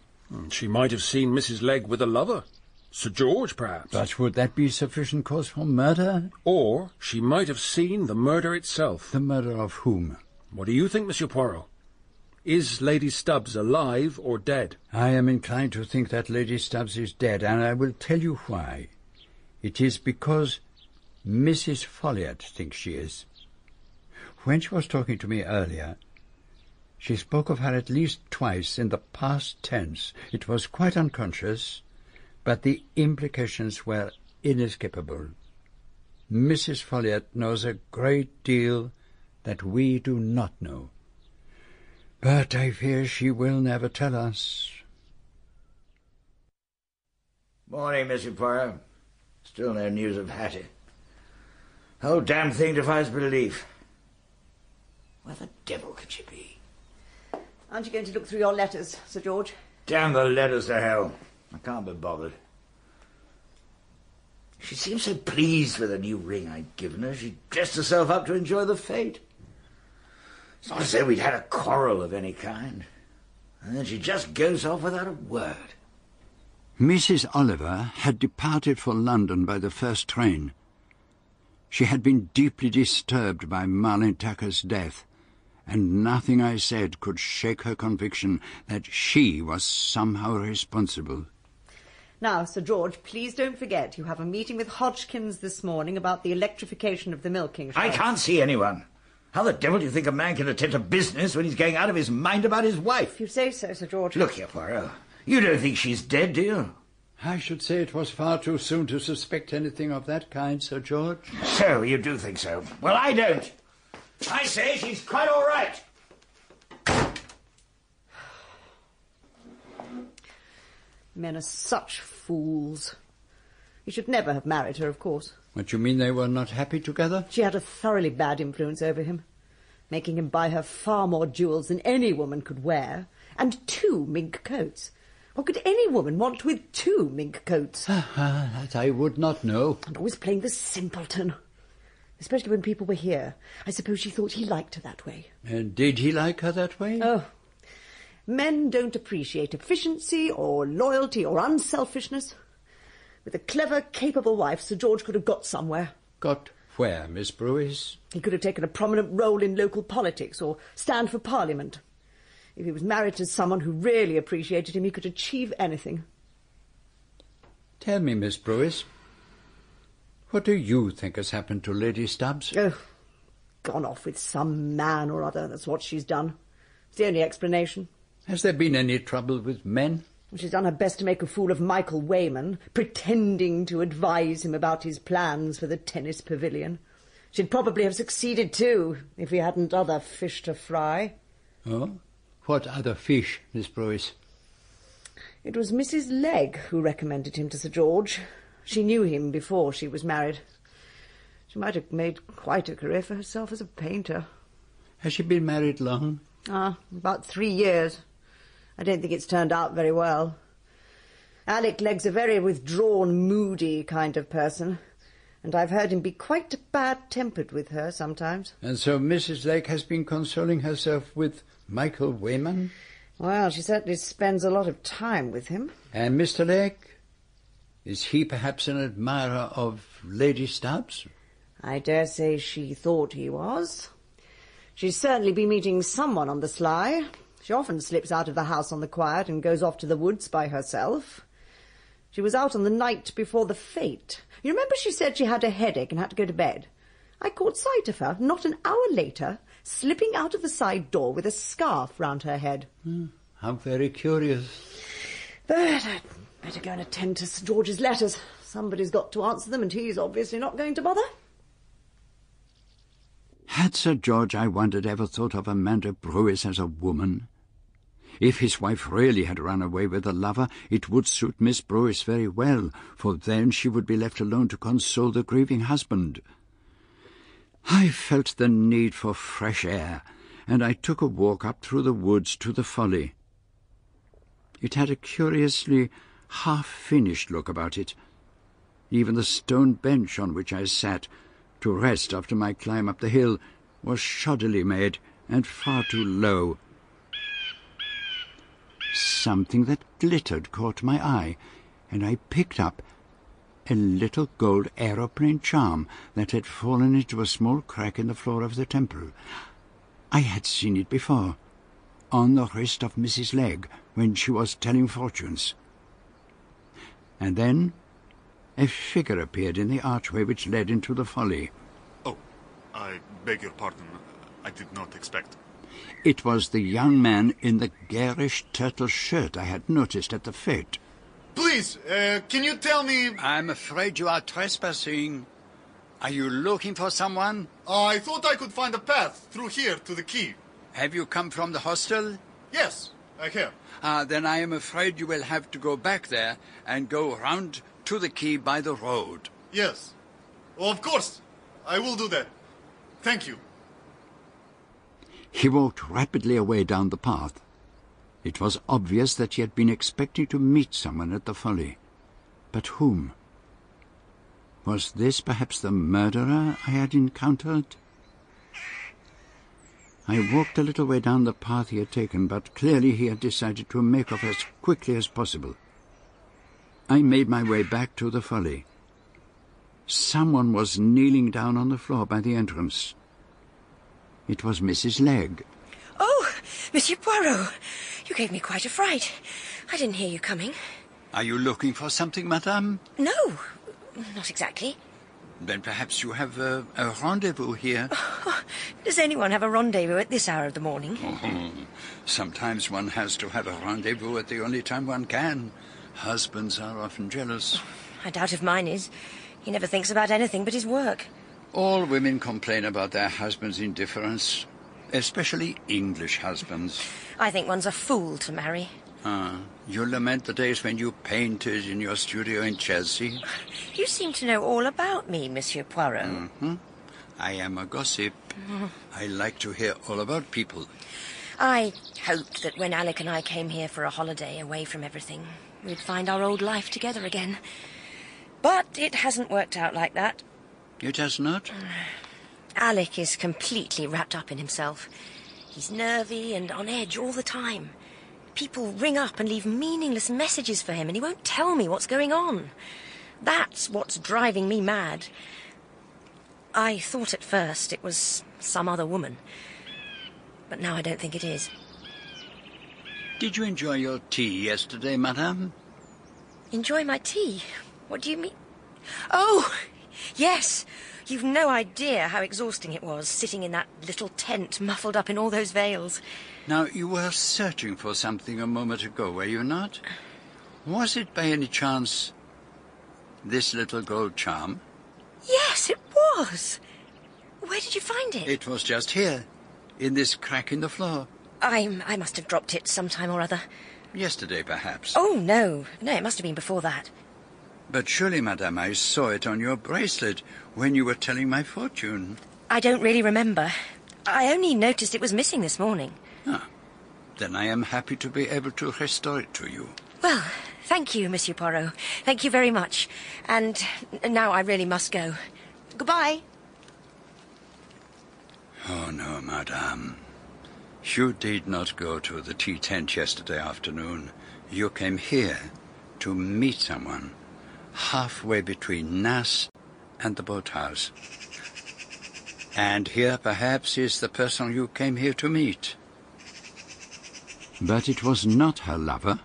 She might have seen Mrs. Legg with a lover. Sir George, perhaps. But would that be sufficient cause for murder? Or she might have seen the murder itself. The murder of whom? What do you think, Monsieur Poirot? Is Lady Stubbs alive or dead? I am inclined to think that Lady Stubbs is dead, and I will tell you why. It is because Mrs. Folliat thinks she is. When she was talking to me earlier, she spoke of her at least twice in the past tense. It was quite unconscious, but the implications were inescapable. Mrs. Folliat knows a great deal that we do not know. But I fear she will never tell us. Morning, Mr. Poirot. Still no news of Hattie. Whole damn thing defies belief. Where the devil could she be? Aren't you going to look through your letters, Sir George? Damn the letters to hell. I can't be bothered. She seemed so pleased with the new ring I'd given her, she dressed herself up to enjoy the fete. It's not as though we'd had a quarrel of any kind. And then she just goes off without a word. Mrs. Oliver had departed for London by the first train. She had been deeply disturbed by Marlene Tucker's death, and nothing I said could shake her conviction that she was somehow responsible. Now, Sir George, please don't forget you have a meeting with Hodgkins this morning about the electrification of the milking shops. I can't see anyone. How the devil do you think a man can attend to business when he's going out of his mind about his wife? If you say so, Sir George. Look here, Poirot. You don't think she's dead, do you? I should say it was far too soon to suspect anything of that kind, Sir George. So, you do think so? Well, I don't. I say she's quite all right. Men are such fools. He should never have married her, of course. What, you mean they were not happy together? She had a thoroughly bad influence over him, making him buy her far more jewels than any woman could wear, and 2 mink coats. What could any woman want with 2 mink coats? That I would not know. And always playing the simpleton, especially when people were here. I suppose she thought he liked her that way. And did he like her that way? Oh, men don't appreciate efficiency or loyalty or unselfishness. With a clever, capable wife, Sir George could have got somewhere. Got where, Miss Brewis? He could have taken a prominent role in local politics or stand for Parliament. If he was married to someone who really appreciated him, he could achieve anything. Tell me, Miss Brewis, what do you think has happened to Lady Stubbs? Oh, gone off with some man or other. That's what she's done. It's the only explanation. Has there been any trouble with men? She's done her best to make a fool of Michael Wayman, pretending to advise him about his plans for the tennis pavilion. She'd probably have succeeded too, if he hadn't other fish to fry. Oh? What other fish, Miss Brewis? It was Mrs. Legg who recommended him to Sir George. She knew him before she was married. She might have made quite a career for herself as a painter. Has she been married long? About 3 years. I don't think it's turned out very well. Alec Legg's a very withdrawn, moody kind of person, and I've heard him be quite bad-tempered with her sometimes. And so Mrs. Legg has been consoling herself with Michael Wayman? Well, she certainly spends a lot of time with him. And Mr. Legg? Is he perhaps an admirer of Lady Stubbs? I dare say she thought he was. She's certainly been meeting someone on the sly. She often slips out of the house on the quiet and goes off to the woods by herself. She was out on the night before the fete. You remember she said she had a headache and had to go to bed? I caught sight of her, not an hour later, slipping out of the side door with a scarf round her head. How very curious. But I'd better go and attend to Sir George's letters. Somebody's got to answer them, and he's obviously not going to bother. Had Sir George, I wondered, ever thought of Amanda Brewis as a woman? If his wife really had run away with a lover, it would suit Miss Brewis very well, for then she would be left alone to console the grieving husband. I felt the need for fresh air, and I took a walk up through the woods to the Folly. It had a curiously half-finished look about it. Even the stone bench on which I sat, to rest after my climb up the hill, was shoddily made and far too low. Something that glittered caught my eye, and I picked up a little gold aeroplane charm that had fallen into a small crack in the floor of the temple. I had seen it before, on the wrist of Mrs. Legg, when she was telling fortunes. And then a figure appeared in the archway which led into the Folly. Oh, I beg your pardon. I did not expect. It was the young man in the garish turtle shirt I had noticed at the fete. Please, can you tell me... I'm afraid you are trespassing. Are you looking for someone? I thought I could find a path through here to the quay. Have you come from the hostel? Yes, I have. Then I am afraid you will have to go back there and go round to the quay by the road. Yes, of course. I will do that. Thank you. He walked rapidly away down the path. It was obvious that he had been expecting to meet someone at the Folly. But whom? Was this perhaps the murderer I had encountered? I walked a little way down the path he had taken, but clearly he had decided to make off as quickly as possible. I made my way back to the Folly. Someone was kneeling down on the floor by the entrance. It was Mrs. Legg. Oh, Monsieur Poirot, you gave me quite a fright. I didn't hear you coming. Are you looking for something, madame? No, not exactly. Then perhaps you have a rendezvous here. Oh, does anyone have a rendezvous at this hour of the morning? Oh, sometimes one has to have a rendezvous at the only time one can. Husbands are often jealous. Oh, I doubt if mine is. He never thinks about anything but his work. All women complain about their husbands' indifference, especially English husbands. I think one's a fool to marry. You lament the days when you painted in your studio in Chelsea. You seem to know all about me, Monsieur Poirot. I am a gossip. I like to hear all about people. I hoped that when Alec and I came here for a holiday away from everything, we'd find our old life together again. But it hasn't worked out like that. It has not? Alec is completely wrapped up in himself. He's nervy and on edge all the time. People ring up and leave meaningless messages for him, and he won't tell me what's going on. That's what's driving me mad. I thought at first it was some other woman, but now I don't think it is. Did you enjoy your tea yesterday, madame? Enjoy my tea? What do you mean? Oh, yes. You've no idea how exhausting it was, sitting in that little tent muffled up in all those veils. Now, you were searching for something a moment ago, were you not? Was it by any chance this little gold charm? Yes, it was. Where did you find it? It was just here, in this crack in the floor. I must have dropped it sometime or other. Yesterday, perhaps. Oh, no. No, it must have been before that. But surely, madame, I saw it on your bracelet when you were telling my fortune. I don't really remember. I only noticed it was missing this morning. Ah, then I am happy to be able to restore it to you. Well, thank you, Monsieur Poirot. Thank you very much. And now I really must go. Goodbye. Oh, no, madame. You did not go to the tea tent yesterday afternoon. You came here to meet someone halfway between Nasse and the boathouse. And here, perhaps, is the person you came here to meet. But it was not her lover.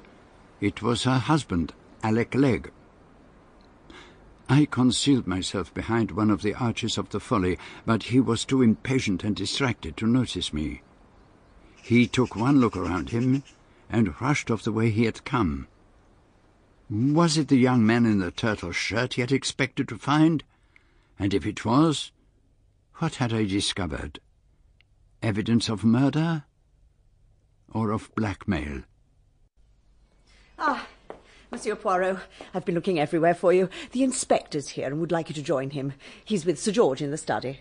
It was her husband, Alec Legg. I concealed myself behind one of the arches of the folly, but he was too impatient and distracted to notice me. He took one look around him and rushed off the way he had come. Was it the young man in the turtle shirt he had expected to find? And if it was, what had I discovered? Evidence of murder? Or of blackmail? Ah, Monsieur Poirot, I've been looking everywhere for you. The inspector's here and would like you to join him. He's with Sir George in the study.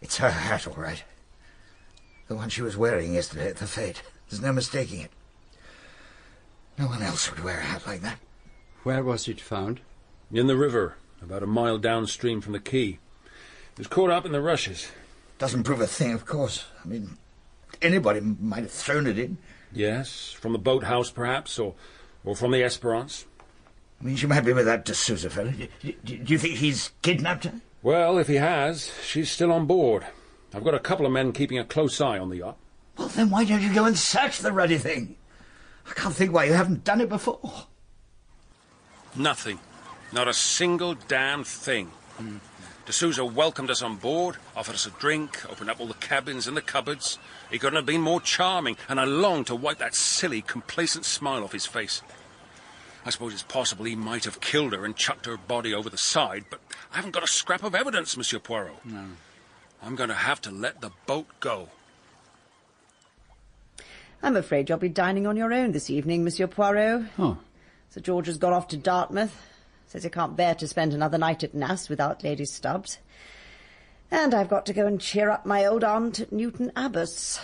It's her hat, all right. The one she was wearing yesterday at the fete. There's no mistaking it. No one else would wear a hat like that. Where was it found? In the river, about a mile downstream from the quay. It was caught up in the rushes. Doesn't prove a thing, of course. I mean, anybody might have thrown it in. Yes, from the boathouse, perhaps, or from the Esperance. I mean, she might be with that de Souza fellow. Do you think he's kidnapped her? Well, if he has, she's still on board. I've got a couple of men keeping a close eye on the yacht. Well, then why don't you go and search the ruddy thing? I can't think why you haven't done it before. Nothing. Not a single damn thing. De Souza welcomed us on board, offered us a drink, opened up all the cabins and the cupboards. He couldn't have been more charming, and I longed to wipe that silly, complacent smile off his face. I suppose it's possible he might have killed her and chucked her body over the side, but I haven't got a scrap of evidence, Monsieur Poirot. No. I'm going to have to let the boat go. I'm afraid you'll be dining on your own this evening, Monsieur Poirot. Oh. Sir George has gone off to Dartmouth. Says he can't bear to spend another night at Nasse without Lady Stubbs. And I've got to go and cheer up my old aunt at Newton Abbas.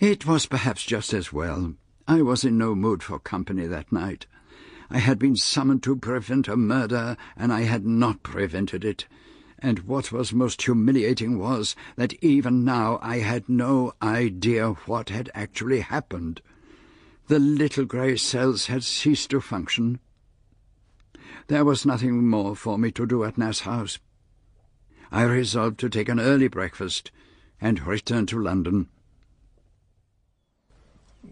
It was perhaps just as well. I was in no mood for company that night. I had been summoned to prevent a murder, and I had not prevented it. And what was most humiliating was that even now I had no idea what had actually happened. The little grey cells had ceased to function. There was nothing more for me to do at Nasse House. I resolved to take an early breakfast and return to London.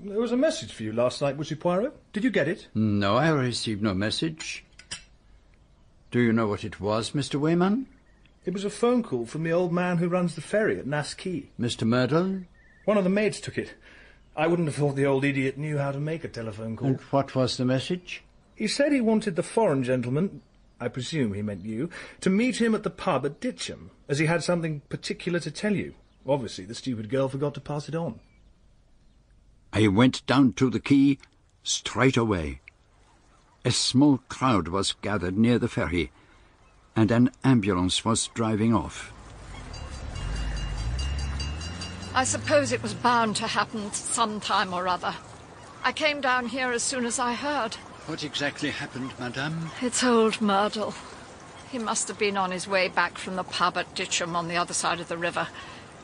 There was a message for you last night, Monsieur Poirot. Did you get it? No, I received no message. Do you know what it was, Mr. Wayman? It was a phone call from the old man who runs the ferry at Nasse Quay. Mr. Myrtle? One of the maids took it. I wouldn't have thought the old idiot knew how to make a telephone call. And what was the message? He said he wanted the foreign gentleman, I presume he meant you, to meet him at the pub at Ditcham, as he had something particular to tell you. Obviously, the stupid girl forgot to pass it on. I went down to the quay straight away. A small crowd was gathered near the ferry, and an ambulance was driving off. I suppose it was bound to happen some time or other. I came down here as soon as I heard. What exactly happened, madame? It's old Myrtle. He must have been on his way back from the pub at Ditcham on the other side of the river.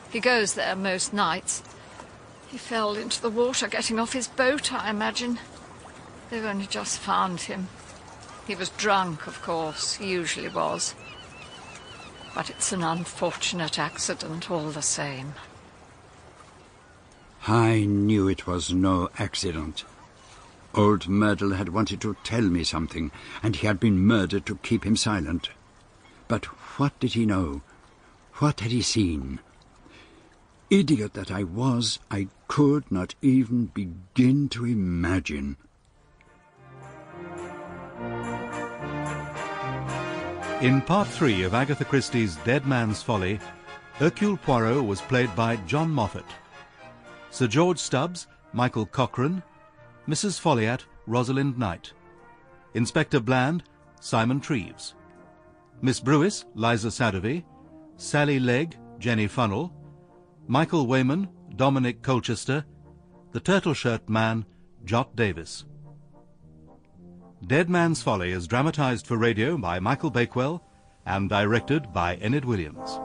He goes there most nights. He fell into the water getting off his boat, I imagine. They've only just found him. He was drunk, of course, he usually was. But it's an unfortunate accident all the same. I knew it was no accident. Old Myrtle had wanted to tell me something, and he had been murdered to keep him silent. But what did he know? What had he seen? Idiot that I was, I could not even begin to imagine. In Part 3 of Agatha Christie's Dead Man's Folly, Hercule Poirot was played by John Moffat. Sir George Stubbs, Michael Cochran. Mrs. Folliat, Rosalind Knight. Inspector Bland, Simon Treves. Miss Brewis, Liza Sadovy. Sally Legg, Jenny Funnell. Michael Wayman, Dominic Colchester. The Turtle Shirt Man, Jot Davis. Dead Man's Folly is dramatized for radio by Michael Bakewell and directed by Enid Williams.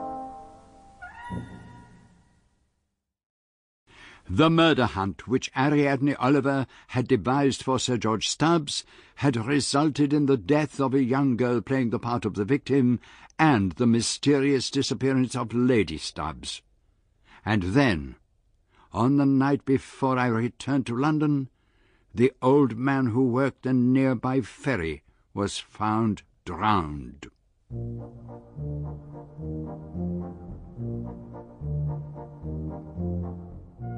The murder hunt which Ariadne Oliver had devised for Sir George Stubbs had resulted in the death of a young girl playing the part of the victim and the mysterious disappearance of Lady Stubbs. And then, on the night before I returned to London, the old man who worked a nearby ferry was found drowned.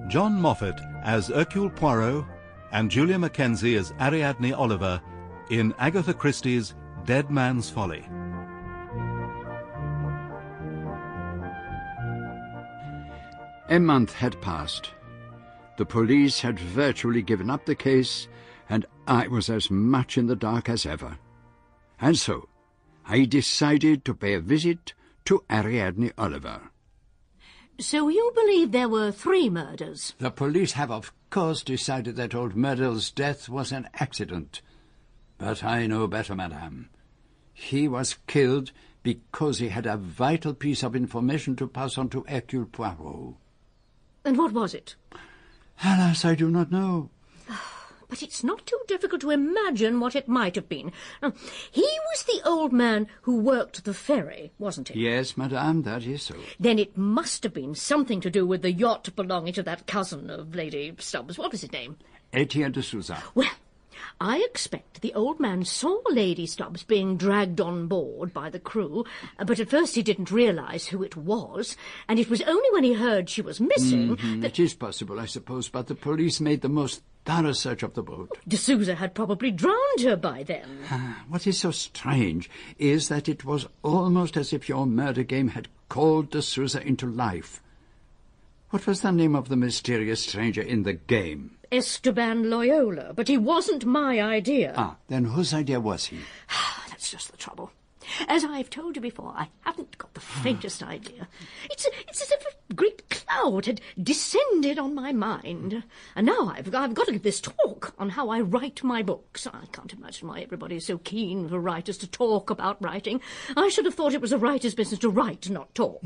John Moffat as Hercule Poirot and Julia Mackenzie as Ariadne Oliver in Agatha Christie's Dead Man's Folly. A month had passed. The police had virtually given up the case, and I was as much in the dark as ever. And so I decided to pay a visit to Ariadne Oliver. So you believe there were three murders? The police have, of course, decided that old Myrtle's death was an accident. But I know better, madame. He was killed because he had a vital piece of information to pass on to Hercule Poirot. And what was it? Alas, I do not know. But it's not too difficult to imagine what it might have been. He was the old man who worked the ferry, wasn't he? Yes, madame, that is so. Then it must have been something to do with the yacht belonging to that cousin of Lady Stubbs. What was his name? Etienne de Souza. Well, I expect the old man saw Lady Stubbs being dragged on board by the crew, but at first he didn't realise who it was, and it was only when he heard she was missing that... It is possible, I suppose, but the police made the most thorough search of the boat. D'Souza had probably drowned her by then. What is so strange is that it was almost as if your murder game had called D'Souza into life. What was the name of the mysterious stranger in the game? Esteban Loyola, but he wasn't my idea. Ah, then whose idea was he? That's just the trouble. As I've told you before, I haven't got the faintest idea. It's as if a great cloud had descended on my mind. And now I've got to give this talk on how I write my books. I can't imagine why everybody is so keen for writers to talk about writing. I should have thought it was a writer's business to write, not talk.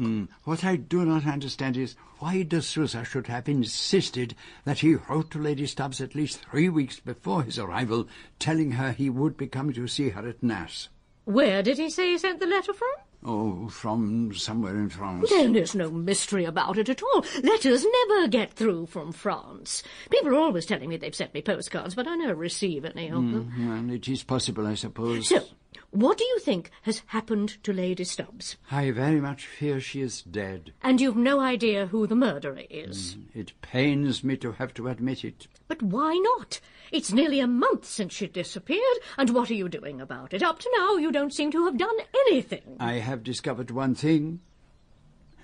What I do not understand is why D'Souza should have insisted that he wrote to Lady Stubbs at least 3 weeks before his arrival, telling her he would be coming to see her at Nasse. Where did he say he sent the letter from? Oh, from somewhere in France. Then there's no mystery about it at all. Letters never get through from France. People are always telling me they've sent me postcards, but I never receive any of them. And it is possible, I suppose. So, what do you think has happened to Lady Stubbs? I very much fear she is dead. And you've no idea who the murderer is? It pains me to have to admit it. But why not? It's nearly a month since she disappeared, and what are you doing about it? Up to now, you don't seem to have done anything. I have discovered one thing.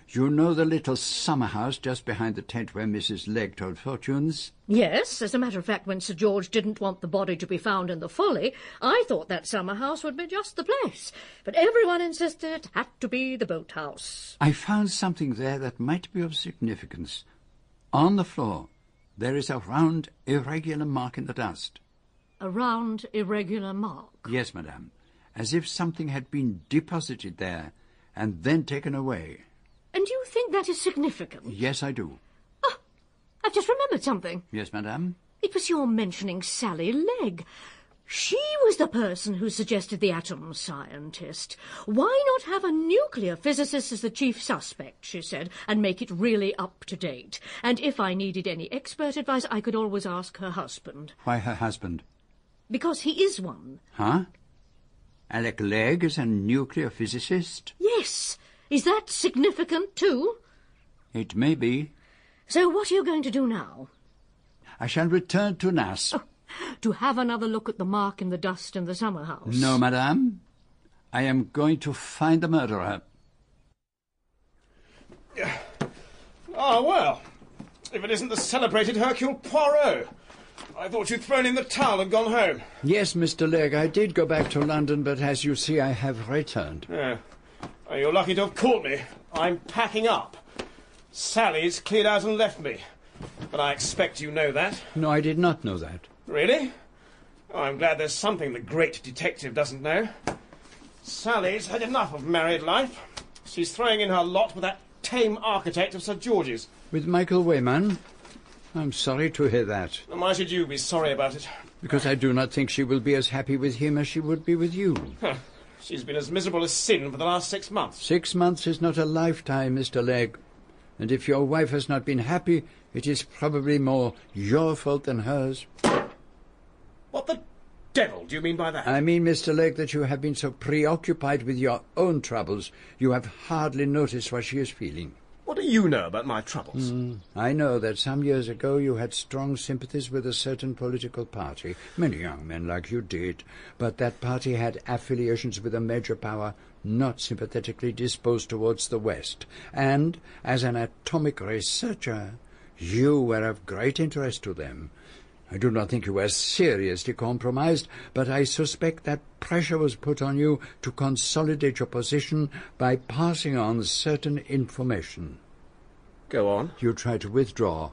You know the little summer house just behind the tent where Mrs. Legg told fortunes? Yes, as a matter of fact, when Sir George didn't want the body to be found in the folly, I thought that summer house would be just the place. But everyone insisted it had to be the boathouse. I found something there that might be of significance. On the floor, there is a round, irregular mark in the dust. A round, irregular mark? Yes, madame, as if something had been deposited there and then taken away. And you think that is significant? Yes, I do. Oh, I've just remembered something. Yes, madame? It was your mentioning Sally Legg. She was the person who suggested the atom scientist. Why not have a nuclear physicist as the chief suspect, she said, and make it really up to date? And if I needed any expert advice, I could always ask her husband. Why her husband? Because he is one. Huh? Alec Legg is a nuclear physicist? Yes. Is that significant too? It may be. So what are you going to do now? I shall return to Nasse. Oh, to have another look at the mark in the dust in the summer house? No, madame. I am going to find the murderer. Ah, well, if it isn't the celebrated Hercule Poirot. I thought you'd thrown in the towel and gone home. Yes, Mr. Legg, I did go back to London, but as you see, I have returned. Oh. Oh, you're lucky to have caught me. I'm packing up. Sally's cleared out and left me. But I expect you know that. No, I did not know that. Really? Oh, I'm glad there's something the great detective doesn't know. Sally's had enough of married life. She's throwing in her lot with that tame architect of Sir George's. With Michael Wayman? I'm sorry to hear that. And why should you be sorry about it? Because I do not think she will be as happy with him as she would be with you. Huh. She's been as miserable as sin for the last 6 months. 6 months is not a lifetime, Mr. Legg. And if your wife has not been happy, it is probably more your fault than hers. What the devil do you mean by that? I mean, Mr. Legg, that you have been so preoccupied with your own troubles, you have hardly noticed what she is feeling. What do you know about my troubles? I know that some years ago you had strong sympathies with a certain political party. Many young men like you did. But that party had affiliations with a major power not sympathetically disposed towards the West. And, as an atomic researcher, you were of great interest to them. I do not think you were seriously compromised, but I suspect that pressure was put on you to consolidate your position by passing on certain information. Go on. You tried to withdraw,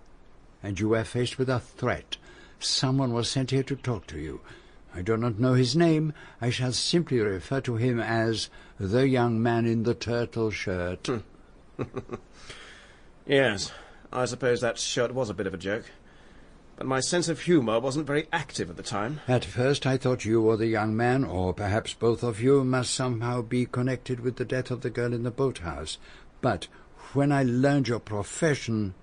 and you were faced with a threat. Someone was sent here to talk to you. I do not know his name. I shall simply refer to him as the young man in the turtle shirt. Yes, I suppose that shirt was a bit of a joke. But my sense of humour wasn't very active at the time. At first I thought you or the young man, or perhaps both of you, must somehow be connected with the death of the girl in the boathouse. But when I learned your profession,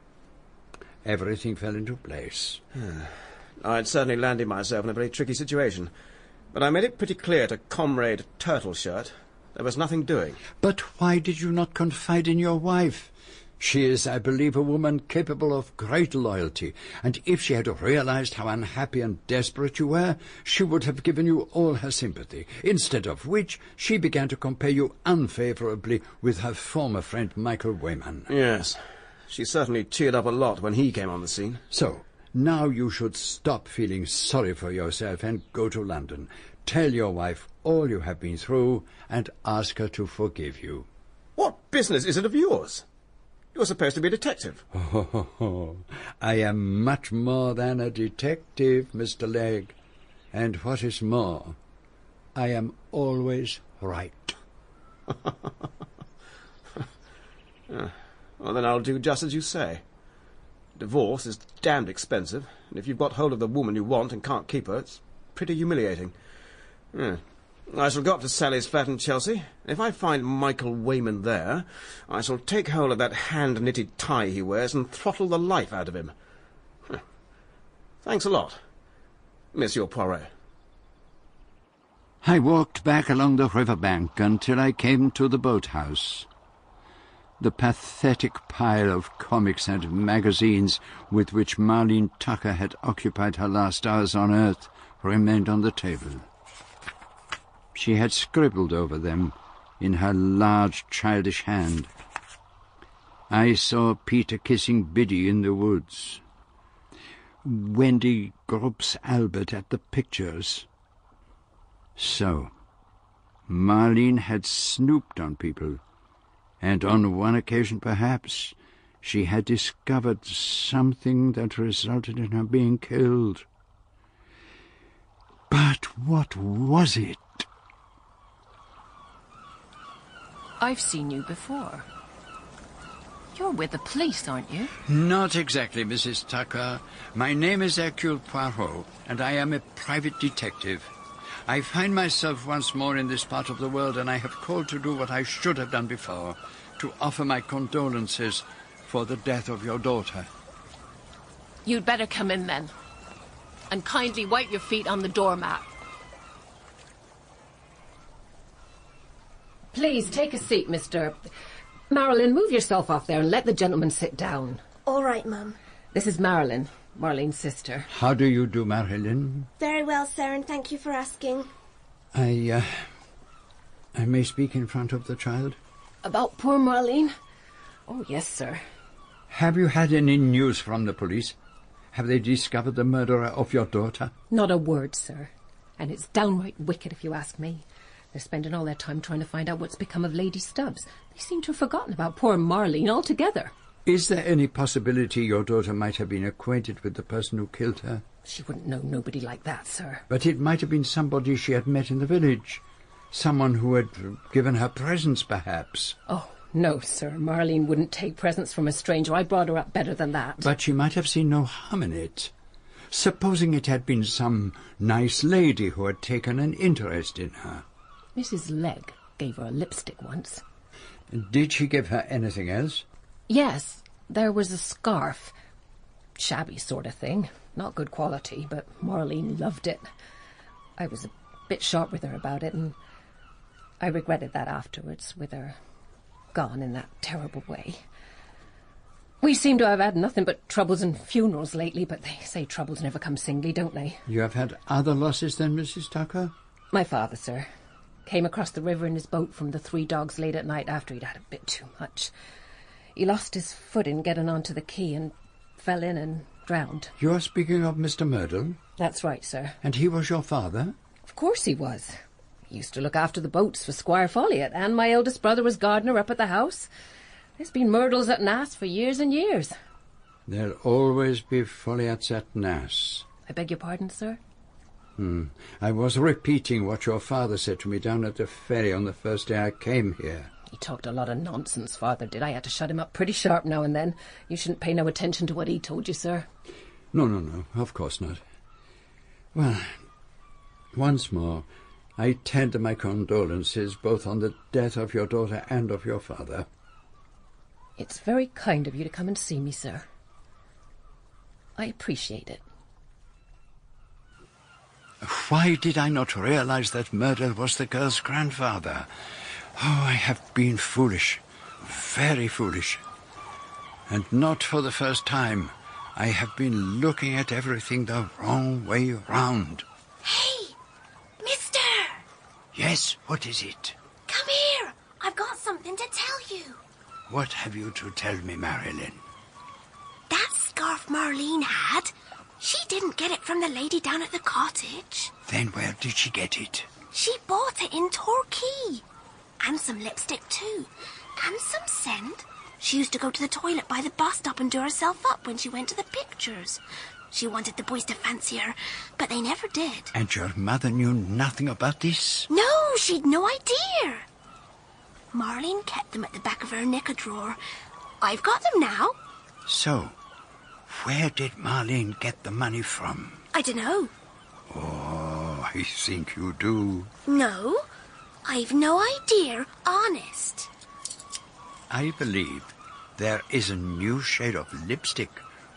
everything fell into place. I'd certainly landed myself in a very tricky situation. But I made it pretty clear to Comrade Turtleshirt there was nothing doing. But why did you not confide in your wife? She is, I believe, a woman capable of great loyalty, and if she had realized how unhappy and desperate you were, she would have given you all her sympathy, instead of which she began to compare you unfavorably with her former friend Michael Wayman. Yes, she certainly cheered up a lot when he came on the scene. So, now you should stop feeling sorry for yourself and go to London. Tell your wife all you have been through and ask her to forgive you. What business is it of yours? You're supposed to be a detective. Oh, I am much more than a detective, Mr. Legg. And what is more, I am always right. Well, then I'll do just as you say. Divorce is damned expensive, and if you've got hold of the woman you want and can't keep her, it's pretty humiliating. I shall go up to Sally's flat in Chelsea. If I find Michael Wayman there, I shall take hold of that hand-knitted tie he wears and throttle the life out of him. Thanks a lot, Monsieur Poirot. I walked back along the riverbank until I came to the boathouse. The pathetic pile of comics and magazines with which Marlene Tucker had occupied her last hours on earth remained on the table. She had scribbled over them in her large childish hand. I saw Peter kissing Biddy in the woods, Wendy Grubbs Albert at the pictures. So, Marlene had snooped on people, and on one occasion perhaps she had discovered something that resulted in her being killed. But what was it? I've seen you before. You're with the police, aren't you? Not exactly, Mrs. Tucker. My name is Hercule Poirot, and I am a private detective. I find myself once more in this part of the world, and I have called to do what I should have done before, to offer my condolences for the death of your daughter. You'd better come in, then, and kindly wipe your feet on the doormat. Please, take a seat, Mr. Marilyn, move yourself off there and let the gentleman sit down. All right, Mum. This is Marilyn, Marlene's sister. How do you do, Marilyn? Very well, sir, and thank you for asking. I may speak in front of the child? About poor Marlene? Oh, yes, sir. Have you had any news from the police? Have they discovered the murderer of your daughter? Not a word, sir. And it's downright wicked, if you ask me. They're spending all their time trying to find out what's become of Lady Stubbs. They seem to have forgotten about poor Marlene altogether. Is there any possibility your daughter might have been acquainted with the person who killed her? She wouldn't know nobody like that, sir. But it might have been somebody she had met in the village. Someone who had given her presents, perhaps. Oh, no, sir. Marlene wouldn't take presents from a stranger. I brought her up better than that. But she might have seen no harm in it. Supposing it had been some nice lady who had taken an interest in her. Mrs. Legg gave her a lipstick once. Did she give her anything else? Yes, there was a scarf. Shabby sort of thing. Not good quality, but Marlene loved it. I was a bit sharp with her about it, and I regretted that afterwards, with her gone in that terrible way. We seem to have had nothing but troubles and funerals lately, but they say troubles never come singly, don't they? You have had other losses then, Mrs. Tucker? My father, sir, came across the river in his boat from the Three Dogs late at night after he'd had a bit too much. He lost his foot in getting onto the quay and fell in and drowned. You're speaking of Mr. Myrtle? That's right, sir. And he was your father? Of course he was. He used to look after the boats for Squire Folliat, and my eldest brother was gardener up at the house. There's been Myrtles at Nasse for years and years. There'll always be Folliats at Nasse. I beg your pardon, sir? I was repeating what your father said to me down at the ferry on the first day I came here. He talked a lot of nonsense, Father did. I had to shut him up pretty sharp now and then. You shouldn't pay no attention to what he told you, sir. No, of course not. Well, once more, I tender my condolences both on the death of your daughter and of your father. It's very kind of you to come and see me, sir. I appreciate it. Why did I not realize that Myrtle was the girl's grandfather? Oh, I have been foolish, very foolish. And not for the first time. I have been looking at everything the wrong way round. Hey, mister! Yes, what is it? Come here, I've got something to tell you. What have you to tell me, Marilyn? That scarf Marlene had, she didn't get it from the lady down at the cottage. Then where did she get it? She bought it in Torquay. And some lipstick too. And some scent. She used to go to the toilet by the bus stop and do herself up when she went to the pictures. She wanted the boys to fancy her, but they never did. And your mother knew nothing about this? No, she'd no idea. Marlene kept them at the back of her knicker drawer. I've got them now. So, where did Marlene get the money from? I don't know. Oh, I think you do. No, I've no idea, honest. I believe there is a new shade of lipstick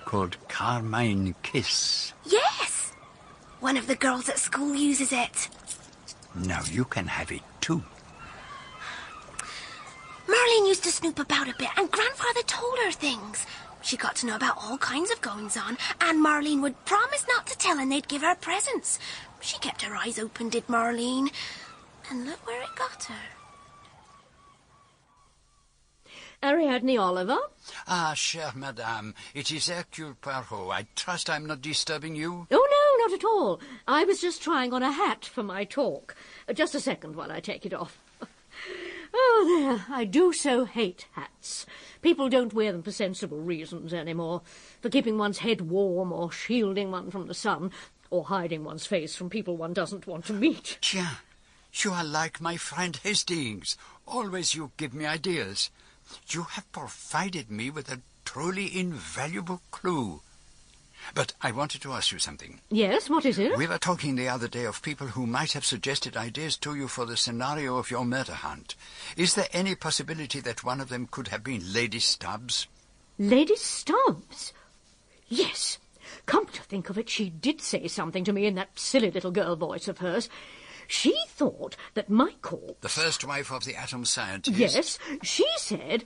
called Carmine Kiss. Yes! One of the girls at school uses it. Now you can have it too. Marlene used to snoop about a bit, and Grandfather told her things. She got to know about all kinds of goings-on, and Marlene would promise not to tell, and they'd give her presents. She kept her eyes open, did Marlene. And look where it got her. Ariadne Oliver? Ah, chère madame, it is Hercule Poirot. I trust I'm not disturbing you? Oh, no, not at all. I was just trying on a hat for my talk. Just a second while I take it off. Oh, there, I do so hate hats. People don't wear them for sensible reasons anymore. For keeping one's head warm, or shielding one from the sun, or hiding one's face from people one doesn't want to meet. Tiens, you are like my friend Hastings. Always you give me ideas. You have provided me with a truly invaluable clue. But I wanted to ask you something. Yes, what is it? We were talking the other day of people who might have suggested ideas to you for the scenario of your murder hunt. Is there any possibility that one of them could have been Lady Stubbs? Lady Stubbs? Yes. Come to think of it, she did say something to me in that silly little girl voice of hers. She thought that Michael... The first wife of the atom scientist. Yes, she said...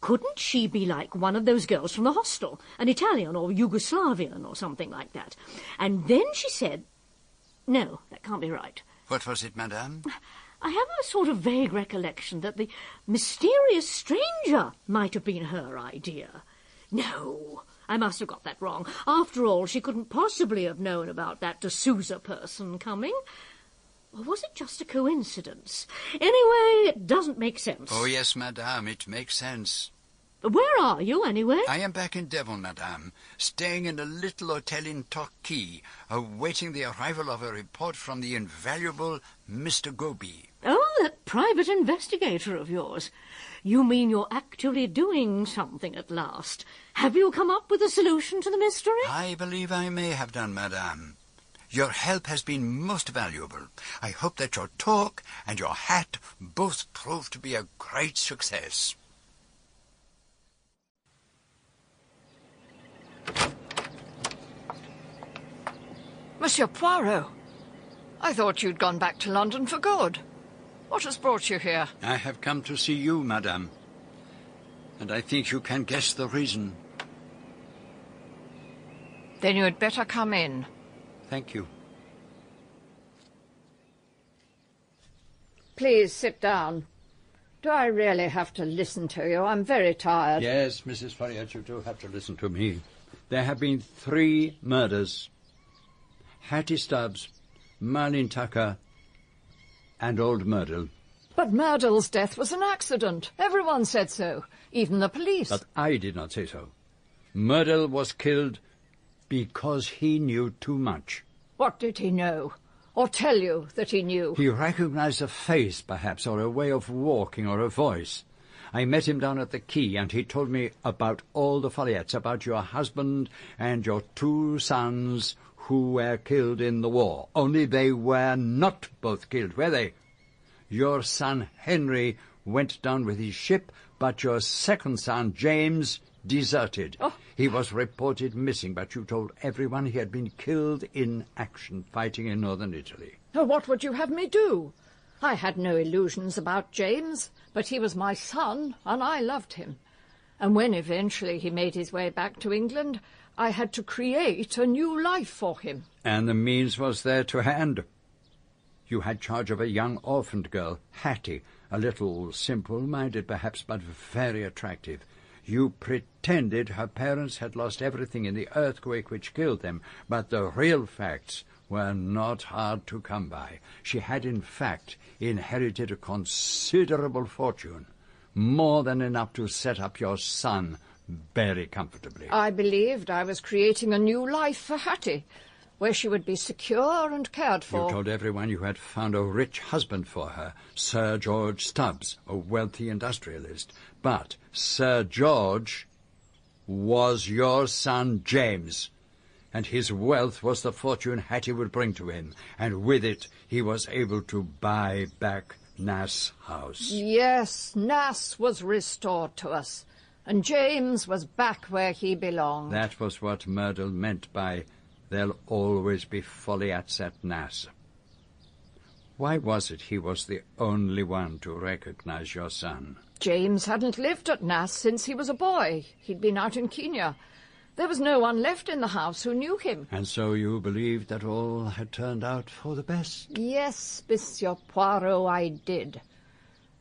Couldn't she be like one of those girls from the hostel, an Italian or Yugoslavian or something like that? And then she said, no, that can't be right. What was it, madame? I have a sort of vague recollection that the mysterious stranger might have been her idea. No, I must have got that wrong. After all, she couldn't possibly have known about that De Souza person coming. Or was it just a coincidence? Anyway, it doesn't make sense. Oh, yes, madame, it makes sense. Where are you, anyway? I am back in Devon, madame, staying in a little hotel in Torquay, awaiting the arrival of a report from the invaluable Mr. Goby. Oh, that private investigator of yours. You mean you're actually doing something at last. Have you come up with a solution to the mystery? I believe I may have done, madame. Your help has been most valuable. I hope that your talk and your hat both prove to be a great success. Monsieur Poirot, I thought you'd gone back to London for good. What has brought you here? I have come to see you, madame. And I think you can guess the reason. Then you had better come in. Thank you. Please sit down. Do I really have to listen to you? I'm very tired. Yes, Mrs. Folliat, you do have to listen to me. There have been 3 murders. Hattie Stubbs, Marlene Tucker, and old Myrtle. But Myrtle's death was an accident. Everyone said so, even the police. But I did not say so. Myrtle was killed because he knew too much. What did he know? Or tell you that he knew? He recognised a face, perhaps, or a way of walking, or a voice. I met him down at the quay, and he told me about all the Folliats, about your husband and your 2 sons who were killed in the war. Only they were not both killed, were they? Your son Henry went down with his ship, but your 2nd son, James, deserted. Oh. He was reported missing, but you told everyone he had been killed in action, fighting in northern Italy. Oh, what would you have me do? I had no illusions about James, but he was my son, and I loved him. And when eventually he made his way back to England, I had to create a new life for him. And the means was there to hand. You had charge of a young orphaned girl, Hattie, a little simple-minded perhaps, but very attractive. You pretended her parents had lost everything in the earthquake which killed them, but the real facts were not hard to come by. She had, in fact, inherited a considerable fortune, more than enough to set up your son very comfortably. I believed I was creating a new life for Hattie, where she would be secure and cared for. You told everyone you had found a rich husband for her, Sir George Stubbs, a wealthy industrialist. But Sir George was your son James, and his wealth was the fortune Hattie would bring to him, and with it he was able to buy back Nasse House. Yes, Nasse was restored to us, and James was back where he belonged. That was what Myrtle meant by "There'll always be Folliats at Nasse." Why was it he was the only one to recognise your son? James hadn't lived at Nasse since he was a boy. He'd been out in Kenya. There was no one left in the house who knew him. And so you believed that all had turned out for the best? Yes, Monsieur Poirot, I did.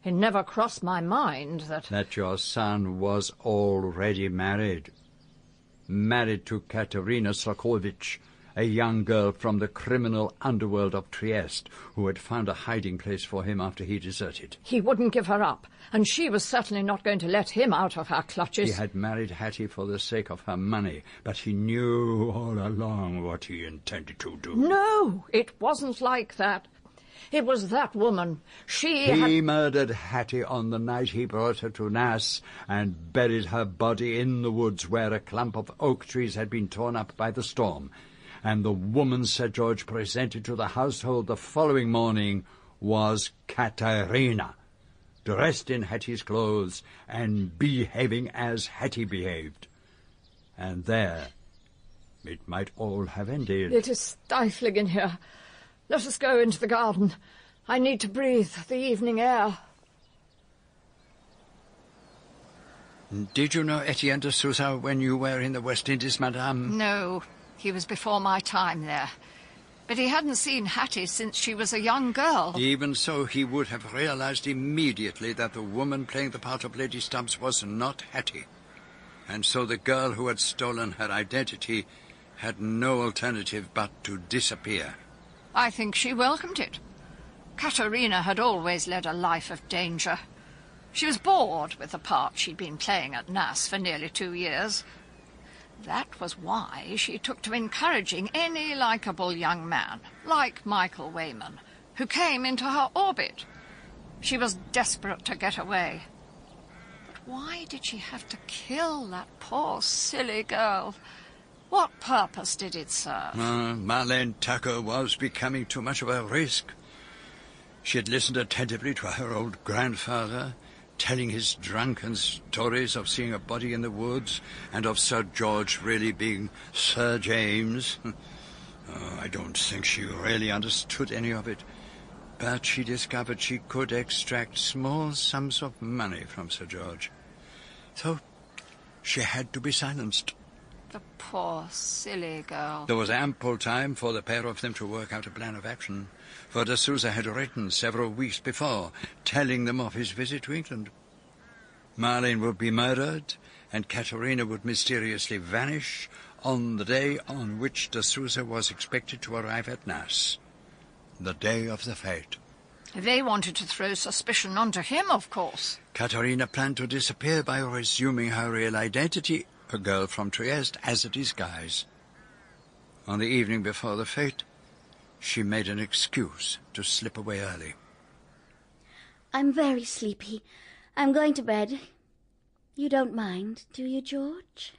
It never crossed my mind that... That your son was already married. Married to Katerina Slakovich, a young girl from the criminal underworld of Trieste, who had found a hiding place for him after he deserted. He wouldn't give her up, and she was certainly not going to let him out of her clutches. He had married Hattie for the sake of her money, but he knew all along what he intended to do. No, it wasn't like that. It was that woman. He murdered Hattie on the night he brought her to Nasse and buried her body in the woods where a clump of oak trees had been torn up by the storm. And the woman Sir George presented to the household the following morning was Katerina, dressed in Hattie's clothes and behaving as Hattie behaved. And there it might all have ended. It is stifling in here. Let us go into the garden. I need to breathe the evening air. Did you know Etienne de Souza when you were in the West Indies, madame? No, he was before my time there. But he hadn't seen Hattie since she was a young girl. Even so, he would have realised immediately that the woman playing the part of Lady Stubbs was not Hattie. And so the girl who had stolen her identity had no alternative but to disappear. I think she welcomed it. Katerina had always led a life of danger. She was bored with the part she'd been playing at Nasse for nearly 2 years. That was why she took to encouraging any likeable young man, like Michael Wayman, who came into her orbit. She was desperate to get away. But why did she have to kill that poor, silly girl? What purpose did it serve? Marlene Tucker was becoming too much of a risk. She had listened attentively to her old grandfather, telling his drunken stories of seeing a body in the woods and of Sir George really being Sir James. I don't think she really understood any of it, but she discovered she could extract small sums of money from Sir George. So she had to be silenced. The poor, silly girl. There was ample time for the pair of them to work out a plan of action, for de Souza had written several weeks before, telling them of his visit to England. Marlene would be murdered, and Katerina would mysteriously vanish on the day on which de Souza was expected to arrive at Nasse, the day of the fete. They wanted to throw suspicion onto him, of course. Katerina planned to disappear by resuming her real identity, a girl from Trieste, as a disguise. On the evening before the fete, she made an excuse to slip away early. I'm very sleepy. I'm going to bed. You don't mind, do you, George?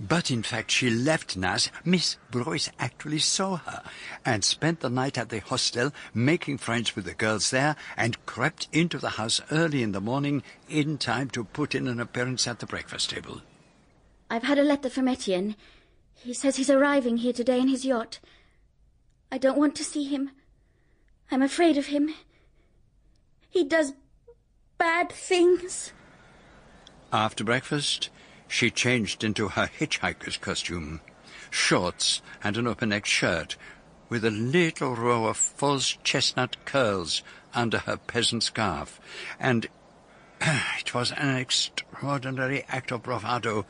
But in fact, she left Nasse. Miss Brewis actually saw her and spent the night at the hostel, making friends with the girls there, and crept into the house early in the morning in time to put in an appearance at the breakfast table. I've had a letter from Etienne. He says he's arriving here today in his yacht. I don't want to see him. I'm afraid of him. He does bad things. After breakfast, she changed into her hitchhiker's costume, shorts and an open-necked shirt, with a little row of false chestnut curls under her peasant scarf, and it was an extraordinary act of bravado,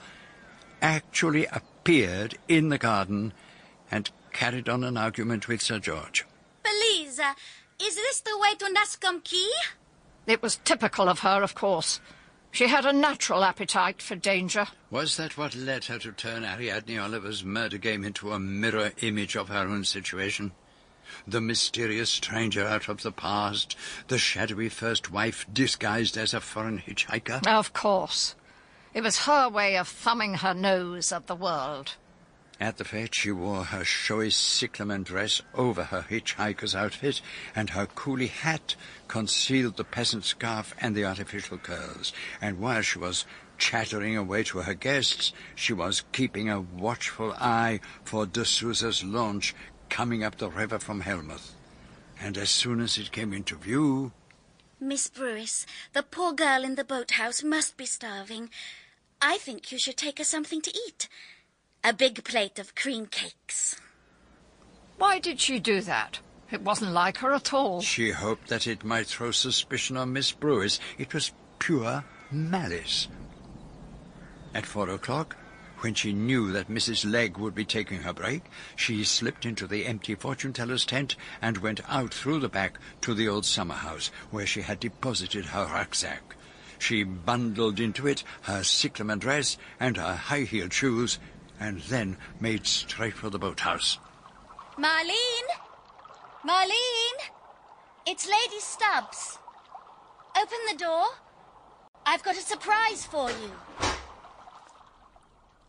actually appeared in the garden and carried on an argument with Sir George. Please, is this the way to Nassecombe Quay? It was typical of her, of course. She had a natural appetite for danger. Was that what led her to turn Ariadne Oliver's murder game into a mirror image of her own situation? The mysterious stranger out of the past, the shadowy first wife disguised as a foreign hitchhiker? Of course. It was her way of thumbing her nose at the world. At the fete, she wore her showy cyclamen dress over her hitchhiker's outfit, and her coolie hat concealed the peasant scarf and the artificial curls. And while she was chattering away to her guests, she was keeping a watchful eye for de Souza's launch coming up the river from Helmmouth. And as soon as it came into view... Miss Brewis, the poor girl in the boathouse must be starving. I think you should take her something to eat. A big plate of cream cakes. Why did she do that? It wasn't like her at all. She hoped that it might throw suspicion on Miss Brewis. It was pure malice. At 4 o'clock, when she knew that Mrs. Legg would be taking her break, she slipped into the empty fortune-teller's tent and went out through the back to the old summer-house, where she had deposited her rucksack. She bundled into it her cyclamen dress and her high-heeled shoes, and then made straight for the boathouse. Marlene! Marlene! It's Lady Stubbs. Open the door. I've got a surprise for you.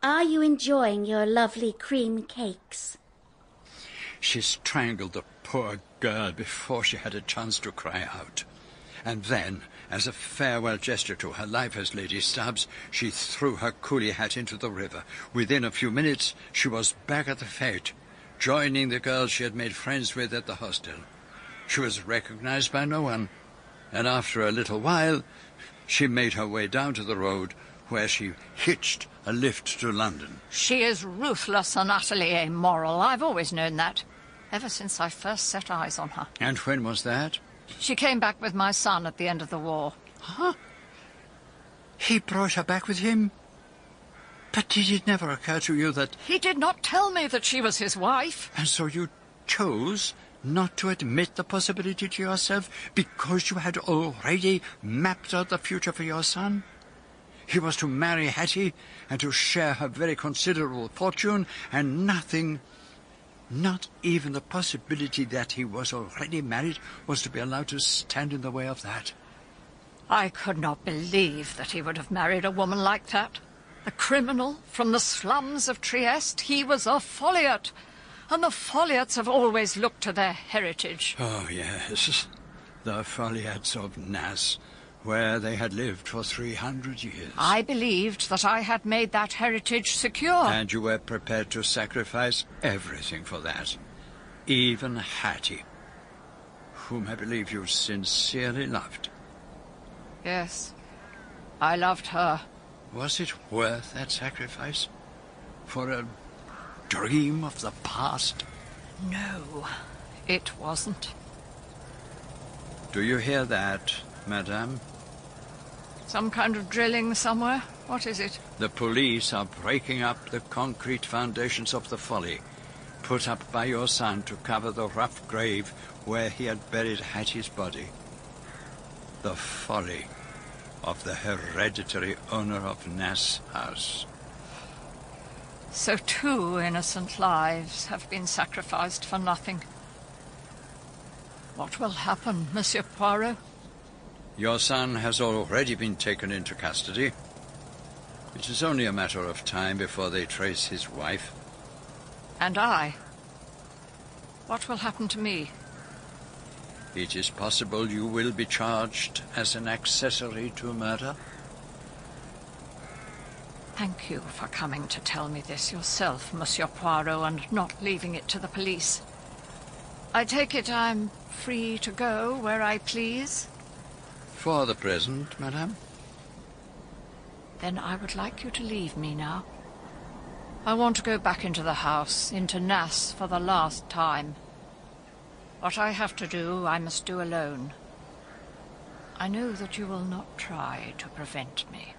Are you enjoying your lovely cream cakes? She strangled the poor girl before she had a chance to cry out. And then, as a farewell gesture to her life as Lady Stubbs, she threw her coolie hat into the river. Within a few minutes, she was back at the fete, joining the girls she had made friends with at the hostel. She was recognized by no one, and after a little while, she made her way down to the road, where she hitched a lift to London. She is ruthless and utterly amoral. I've always known that, ever since I first set eyes on her. And when was that? She came back with my son at the end of the war. Huh? He brought her back with him? But did it never occur to you that... He did not tell me that she was his wife. And so you chose not to admit the possibility to yourself because you had already mapped out the future for your son? He was to marry Hattie and to share her very considerable fortune, and nothing, not even the possibility that he was already married, was to be allowed to stand in the way of that. I could not believe that he would have married a woman like that. A criminal from the slums of Trieste, he was a Folliat, and the Folliats have always looked to their heritage. Oh, yes, the Folliats of Nasse, where they had lived for 300 years. I believed that I had made that heritage secure. And you were prepared to sacrifice everything for that, even Hattie, whom I believe you sincerely loved. Yes, I loved her. Was it worth that sacrifice? For a dream of the past? No, it wasn't. Do you hear that, madame? Some kind of drilling somewhere? What is it? The police are breaking up the concrete foundations of the folly, put up by your son to cover the rough grave where he had buried Hattie's body. The folly of the hereditary owner of Nasse House. So two innocent lives have been sacrificed for nothing. What will happen, Monsieur Poirot? Your son has already been taken into custody. It is only a matter of time before they trace his wife. And I? What will happen to me? It is possible you will be charged as an accessory to murder. Thank you for coming to tell me this yourself, Monsieur Poirot, and not leaving it to the police. I take it I'm free to go where I please? For the present, madame. Then I would like you to leave me now. I want to go back into the house, into Nasse, for the last time. What I have to do, I must do alone. I know that you will not try to prevent me.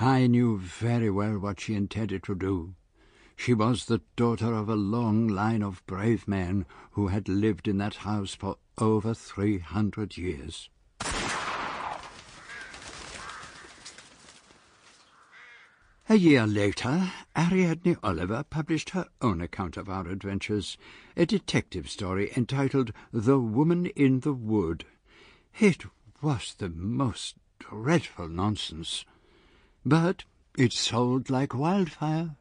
I knew very well what she intended to do. She was the daughter of a long line of brave men who had lived in that house for over 300 years. A year later, Ariadne Oliver published her own account of our adventures, a detective story entitled The Woman in the Wood. It was the most dreadful nonsense, but it sold like wildfire.